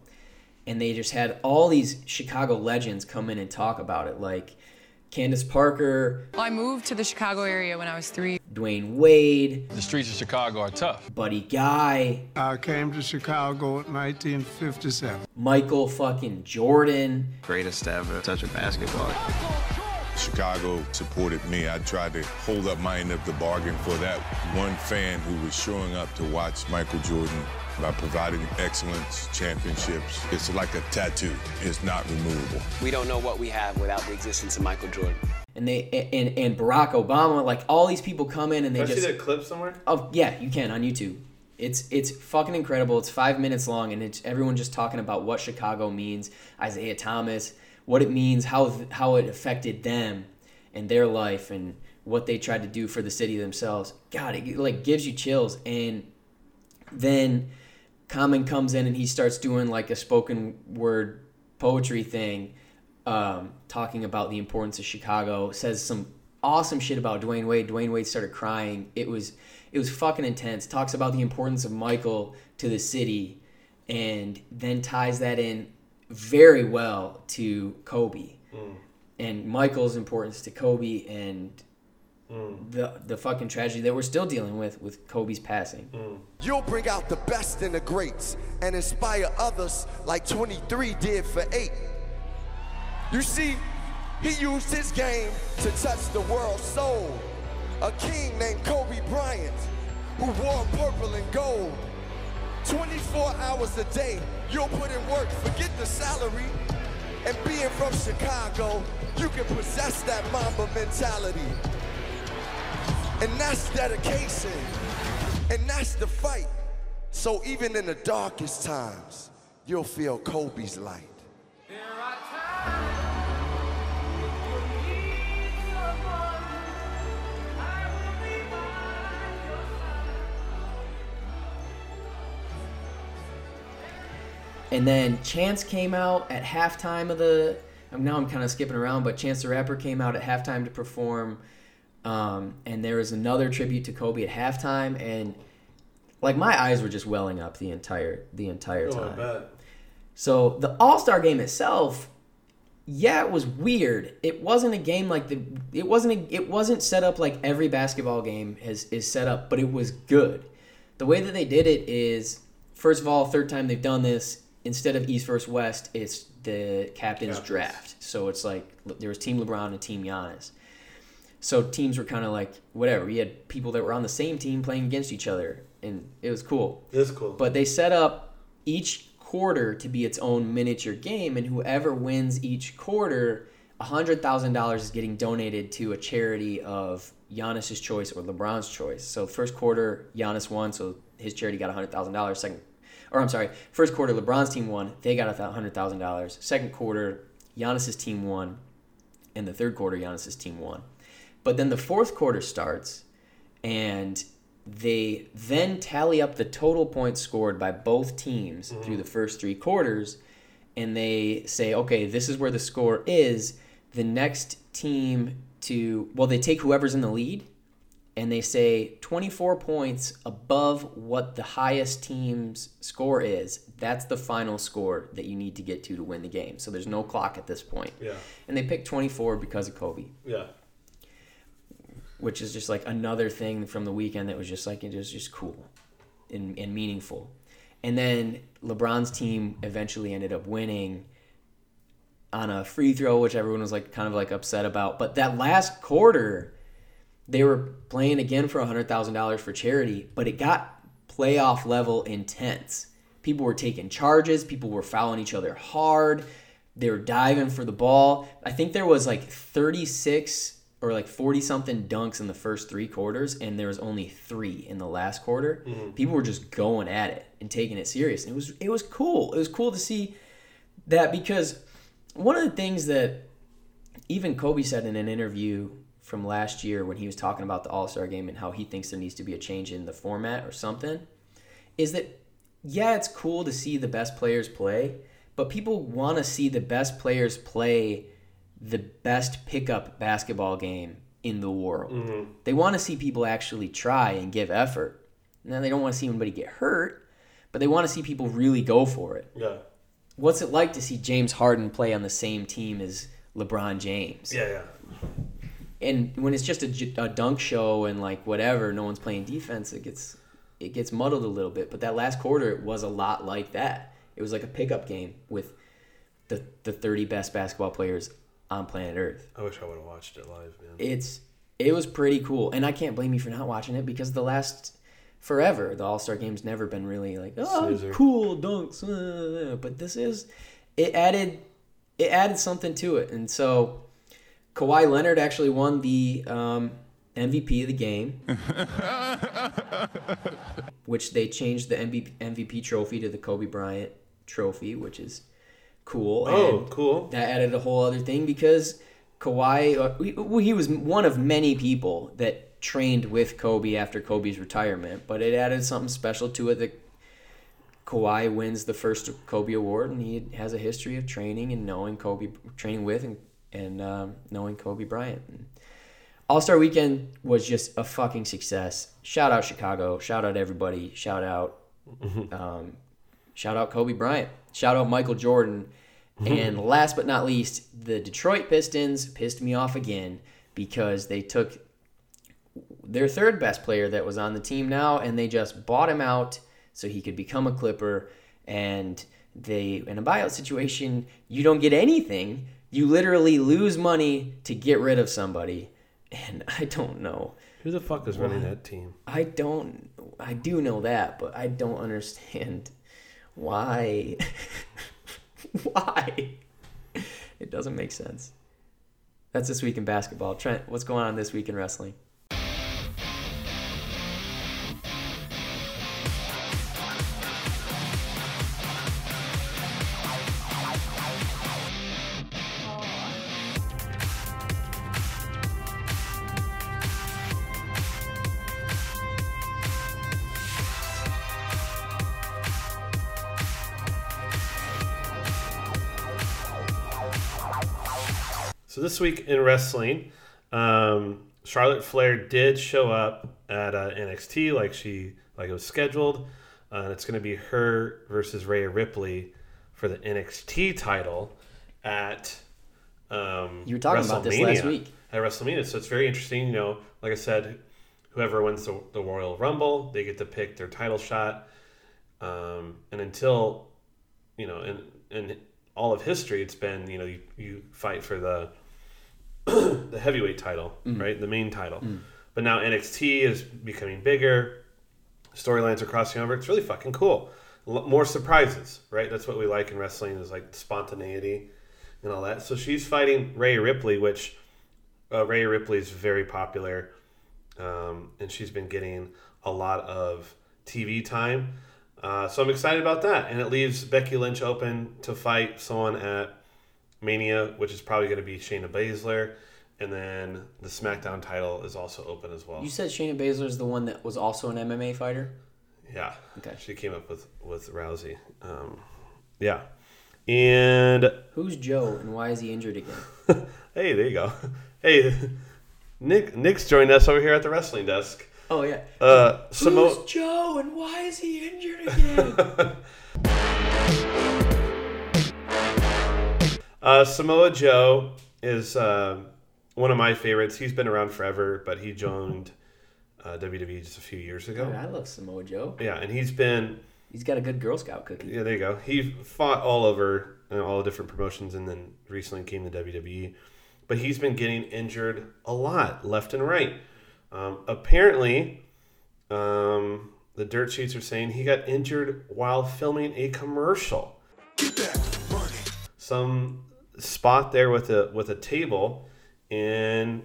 and they just had all these Chicago legends come in and talk about it, like Candace Parker. I moved to the Chicago area when I was 3. Dwayne Wade. The streets of Chicago are tough. Buddy Guy. I came to Chicago in 1957. Michael fucking Jordan. Greatest ever touch of basketball. Chicago supported me. I tried to hold up my end of the bargain for that one fan who was showing up to watch Michael Jordan. By providing excellence, championships, it's like a tattoo. It's not removable. We don't know what we have without the existence of Michael Jordan. And they and Barack Obama, like all these people come in and they just... Can I see that clip somewhere? Oh, yeah, you can on YouTube. It's fucking incredible. It's 5 minutes long and it's everyone just talking about what Chicago means, Isaiah Thomas, what it means, how it affected them and their life and what they tried to do for the city themselves. God, it like gives you chills. And then... Common comes in and he starts doing like a spoken word poetry thing, talking about the importance of Chicago, says some awesome shit about Dwayne Wade. Dwayne Wade started crying. It was fucking intense. Talks about the importance of Michael to the city and then ties that in very well to Kobe and Michael's importance to Kobe and the fucking tragedy that we're still dealing with Kobe's passing. You'll bring out the best and the greats and inspire others like 23 did for 8. You see, he used his game to touch the world's soul. A king named Kobe Bryant who wore purple and gold. 24 hours a day, you'll put in work, forget the salary. And being from Chicago, you can possess that Mamba mentality. And that's dedication, and that's the fight. So even in the darkest times, you'll feel Kobe's light. There are times when you need someone, I will be by your side. And then Chance came out at halftime of the, now I'm kind of skipping around, but Chance the Rapper came out at halftime to perform. And there was another tribute to Kobe at halftime, and like my eyes were just welling up the entire time. I bet. So the All-Star game itself, yeah, it was weird. It wasn't a game like it wasn't set up like every basketball game is set up, but it was good. The way that they did it is, first of all, third time they've done this. Instead of East versus West, it's the captain's draft. So it's like there was Team LeBron and Team Giannis. So teams were kind of like, whatever. We had people that were on the same team playing against each other, and it was cool. It was cool. But they set up each quarter to be its own miniature game, and whoever wins each quarter, $100,000 is getting donated to a charity of Giannis's choice or LeBron's choice. So first quarter, Giannis won, so his charity got $100,000. First quarter, LeBron's team won. They got $100,000. Second quarter, Giannis's team won. in the third quarter, Giannis's team won. But then the fourth quarter starts, and they then tally up the total points scored by both teams through the first three quarters, and they say, okay, this is where the score is. The next team to, well, they take whoever's in the lead, and they say 24 points above what the highest team's score is. That's the final score that you need to get to win the game. So there's no clock at this point. Yeah. And they picked 24 because of Kobe. Yeah. Which is just like another thing from the weekend that was just like, it was just cool and meaningful. And then LeBron's team eventually ended up winning on a free throw, which everyone was like kind of like upset about. But that last quarter, they were playing again for $100,000 for charity, but it got playoff level intense. People were taking charges. People were fouling each other hard. They were diving for the ball. I think there was like 36 or like 40-something dunks in the first three quarters, and there was only three in the last quarter. Mm-hmm. People were just going at it and taking it serious. And it was cool. It was cool to see that, because one of the things that even Kobe said in an interview from last year when he was talking about the All-Star Game and how he thinks there needs to be a change in the format or something, is that, yeah, it's cool to see the best players play, but people want to see the best players play the best pickup basketball game in the world. Mm-hmm. They want to see people actually try and give effort. Now, they don't want to see anybody get hurt, but they want to see people really go for it. Yeah. What's it like to see James Harden play on the same team as LeBron James? Yeah, yeah. And when it's just a dunk show and like whatever, no one's playing defense, it gets muddled a little bit. But that last quarter, it was a lot like that. It was like a pickup game with the 30 best basketball players on planet Earth. I wish I would have watched it live, man. It was pretty cool, and I can't blame you for not watching it, because the All-Star Game's never been really like, oh, Caesar. Cool dunks, but this is it added something to it, and so. Kawhi Leonard actually won the MVP of the game, which they changed the MVP trophy to the Kobe Bryant trophy, which is cool. Oh, and cool. That added a whole other thing, because Kawhi, he was one of many people that trained with Kobe after Kobe's retirement, but it added something special to it that Kawhi wins the first Kobe Award, and he has a history of training and knowing Kobe, training with and knowing Kobe Bryant. All-Star Weekend was just a fucking success. Shout out Chicago. Shout out everybody. Shout out Kobe Bryant. Shout out Michael Jordan. And last but not least, the Detroit Pistons pissed me off again, because they took their third best player that was on the team now, and they just bought him out so he could become a Clipper. And they, in a buyout situation, you don't get anything. You literally lose money to get rid of somebody, and I don't know. Who the fuck is running that team? I do know that, but I don't understand why. Why? It doesn't make sense. That's This Week in Basketball. Trent, what's going on this week in wrestling? This week in wrestling, Charlotte Flair did show up at NXT like it was scheduled. It's going to be her versus Rhea Ripley for the NXT title at you were talking about this last week at WrestleMania. So it's very interesting. You know, like I said, whoever wins the Royal Rumble, they get to pick their title shot. And until you know, in all of history, it's been you fight for the the heavyweight title, right? The main title. But now NXT is becoming bigger. Storylines are crossing over. It's really fucking cool. More surprises, right? That's what we like in wrestling, is like spontaneity and all that. So she's fighting Rhea Ripley, which Rhea Ripley is very popular. And she's been getting a lot of TV time. So I'm excited about that. And it leaves Becky Lynch open to fight someone at Mania, which is probably going to be Shayna Baszler. And then the SmackDown title is also open as well. You said Shayna Baszler is the one that was also an MMA fighter? Yeah. Okay. She came up with Rousey. Yeah. And... who's Joe and why is he injured again? Hey, there you go. Hey, Nick's joined us over here at the wrestling desk. Oh, yeah. Who's Joe and why is he injured again? Samoa Joe is... one of my favorites. He's been around forever, but he joined WWE just a few years ago. Man, I love Samoa Joe. Yeah, and he's been... he's got a good Girl Scout cookie. Yeah, there you go. He fought all over, you know, all the different promotions, and then recently came to WWE. But he's been getting injured a lot, left and right. Apparently, the dirt sheets are saying he got injured while filming a commercial. Get that money. Some spot there with a table... and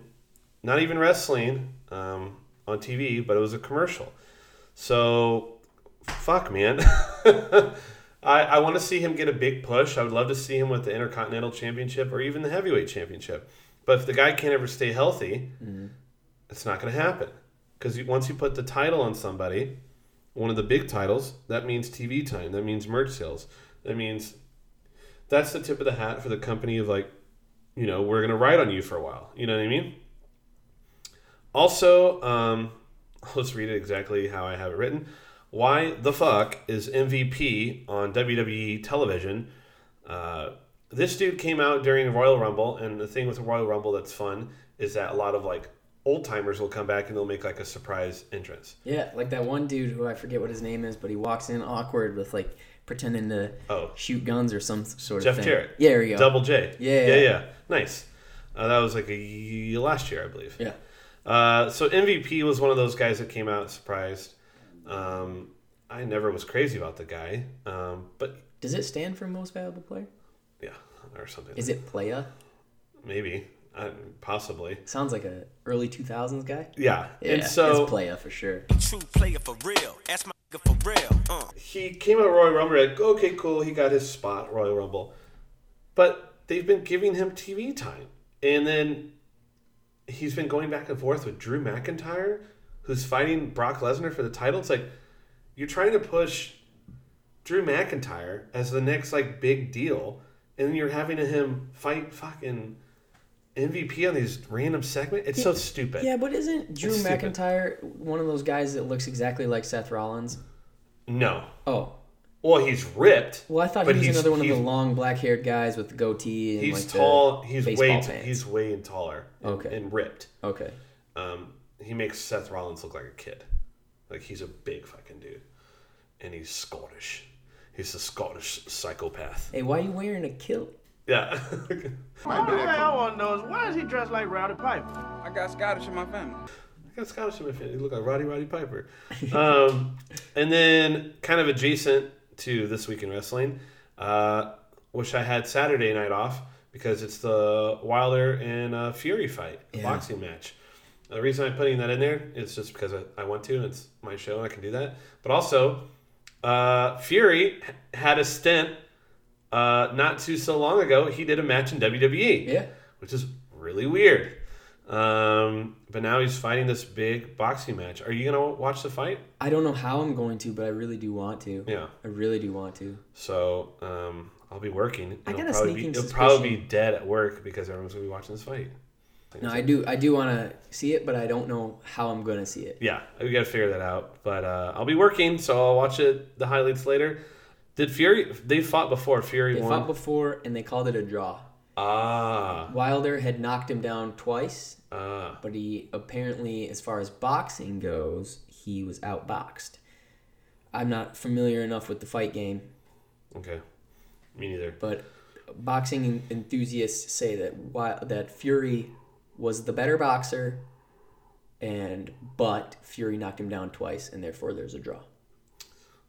not even wrestling on TV, but it was a commercial. So, fuck, man. I want to see him get a big push. I would love to see him with the Intercontinental Championship or even the Heavyweight Championship. But if the guy can't ever stay healthy, it's not going to happen. Because once you put the title on somebody, one of the big titles, that means TV time. That means merch sales. That means that's the tip of the hat for the company of like, you know, we're going to ride on you for a while. You know what I mean? Also, let's read it exactly how I have it written. Why the fuck is MVP on WWE television? This dude came out during Royal Rumble, and the thing with the Royal Rumble that's fun is that a lot of, like, old-timers will come back and they'll make, like, a surprise entrance. Yeah, like that one dude who I forget what his name is, but he walks in awkward with, like, pretending to shoot guns or some sort of thing. Jeff Jarrett. Yeah, there you go. Double J. Yeah. Nice. That was like last year, I believe. Yeah. So MVP was one of those guys that came out surprised. I never was crazy about the guy. But does it stand for most valuable player? Yeah, or something. Is it playa? Maybe. Possibly. Sounds like a early 2000s guy. Yeah. And so it's playa for sure. True player for real. That's my for real. He came out Royal Rumble like, okay, cool. He got his spot, Royal Rumble. But they've been giving him TV time. And then he's been going back and forth with Drew McIntyre, who's fighting Brock Lesnar for the title. It's like, you're trying to push Drew McIntyre as the next, like, big deal. And then you're having him fight fucking MVP on these random segments. It's so stupid. Yeah, but isn't Drew McIntyre one of those guys that looks exactly like Seth Rollins? No. Oh. Well, he's ripped. Well, I thought he was another one of the long black-haired guys with the goatee and he's like tall. He's way taller. Okay. And ripped. Okay. He makes Seth Rollins look like a kid. Like, he's a big fucking dude, and he's Scottish. He's a Scottish psychopath. Hey, why are you wearing a kilt? Yeah. All I want to know is, why is he dressed like Roddy Piper? I got Scottish in my family. He looked like Roddy Piper. And then kind of adjacent to This Week in Wrestling, which I had Saturday night off because it's the Wilder and Fury fight, boxing match. The reason I'm putting that in there is just because I want to, and it's my show and I can do that. But also, Fury had a stint not too so long ago. He did a match in WWE, which is really weird. But now he's fighting this big boxing match. Are you going to watch the fight? I don't know how I'm going to, but I really do want to. Yeah. I really do want to. So, I'll be working. I got a sneaking suspicion. It'll probably be dead at work because everyone's going to be watching this fight. No, I do want to see it, but I don't know how I'm going to see it. Yeah, we got to figure that out. But I'll be working, so I'll watch the highlights later. Did Fury... they fought before. Fury won. They fought before, and they called it a draw. Wilder had knocked him down twice, but he apparently, as far as boxing goes, he was outboxed. I'm not familiar enough with the fight game. Okay, me neither. But boxing enthusiasts say that Fury was the better boxer, but Fury knocked him down twice, and therefore there's a draw.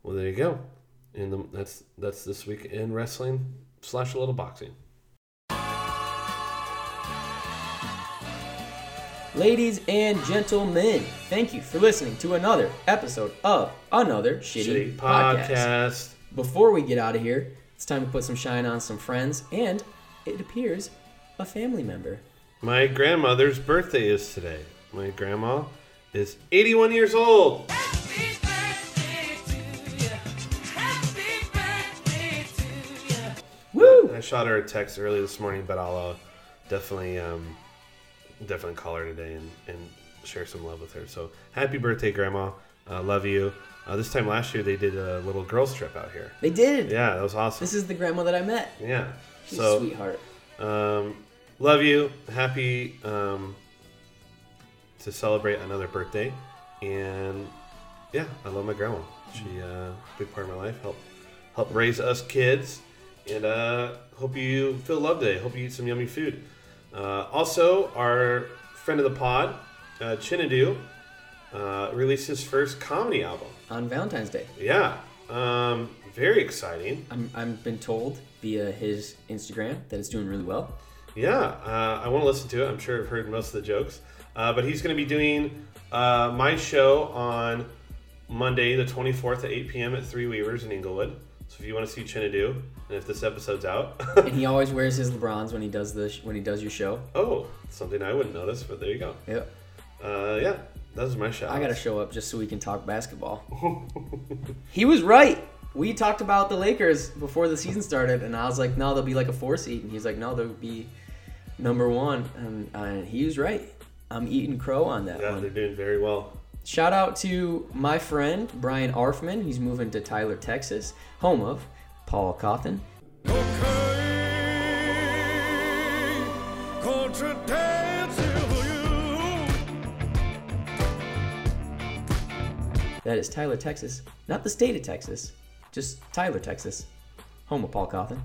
Well, there you go, and that's This Week in Wrestling / a little boxing. Ladies and gentlemen, thank you for listening to another episode of Another Shitty Podcast. Before we get out of here, it's time to put some shine on some friends and it appears, a family member. My grandmother's birthday is today. My grandma is 81 years old. Happy birthday to you. Happy birthday to you. Woo! I shot her a text early this morning, but I'll definitely call her today and share some love with her. So happy birthday, Grandma. Love you. This time last year, they did a little girls trip out here. They did. Yeah, that was awesome. This is the grandma that I met. Yeah. She's a sweetheart. Love you. Happy to celebrate another birthday. And yeah, I love my grandma. She big part of my life. Help raise us kids. And hope you feel loved today. Hope you eat some yummy food. Also, our friend of the pod, Chinadu, released his first comedy album on Valentine's Day. Yeah, very exciting. I've been told via his Instagram that it's doing really well. Yeah, I want to listen to it. I'm sure I've heard most of the jokes, but he's going to be doing my show on Monday, the 24th at 8 p.m. at Three Weavers in Inglewood. So if you want to see Chinadu, and if this episode's out, and he always wears his LeBrons when he does your show. Oh, something I wouldn't notice, but there you go. Yep. Yeah, that was my shout. I gotta show up just so we can talk basketball. He was right. We talked about the Lakers before the season started, and I was like, "No, they'll be like a 4 seed," and he's like, "No, they'll be number 1," and he was right. I'm eating crow on that. Yeah, they're doing very well. Shout out to my friend, Brian Arfman. He's moving to Tyler, Texas, home of Paul Cawthon. Okay, culture dancing for you. That is Tyler, Texas. Not the state of Texas, just Tyler, Texas, home of Paul Cawthon.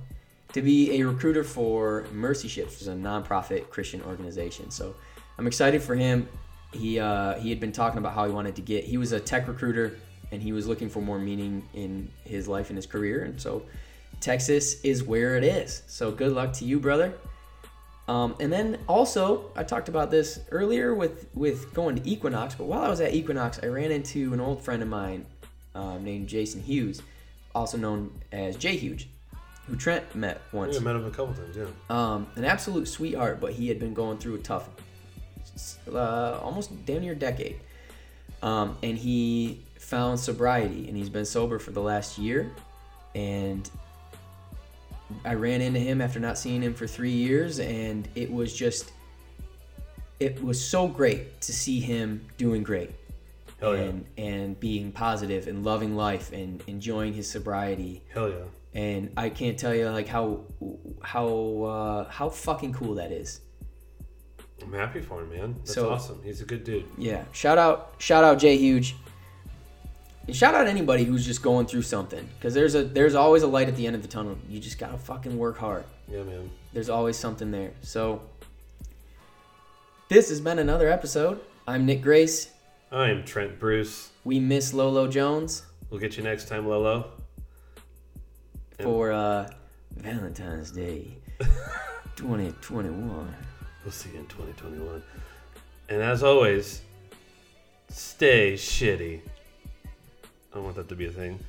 To be a recruiter for Mercy Ships, which is a nonprofit Christian organization. So I'm excited for him. He had been talking about how he wanted to get. He was a tech recruiter, and he was looking for more meaning in his life and his career. And so, Texas is where it is. So good luck to you, brother. And then also, I talked about this earlier with going to Equinox. But while I was at Equinox, I ran into an old friend of mine named Jason Hughes, also known as Jay Hughes, who Trent met once. Yeah, I met him a couple times. Yeah. An absolute sweetheart, but he had been going through a tough. Almost damn near a decade, and he found sobriety, and he's been sober for the last year. And I ran into him after not seeing him for 3 years, and it was so great to see him doing great. Hell yeah. and being positive and loving life and enjoying his sobriety. Hell yeah. And I can't tell you like how fucking cool that is. I'm happy for him, man. That's awesome. He's a good dude. Yeah. Shout out Jay Huge. And shout out anybody who's just going through something. Because there's always a light at the end of the tunnel. You just gotta fucking work hard. Yeah, man. There's always something there. So this has been another episode. I'm Nick Grace. I'm Trent Bruce. We miss Lolo Jones. We'll get you next time, Lolo. For Valentine's Day 2021. We'll see you in 2021. And as always, stay shitty. I want that to be a thing.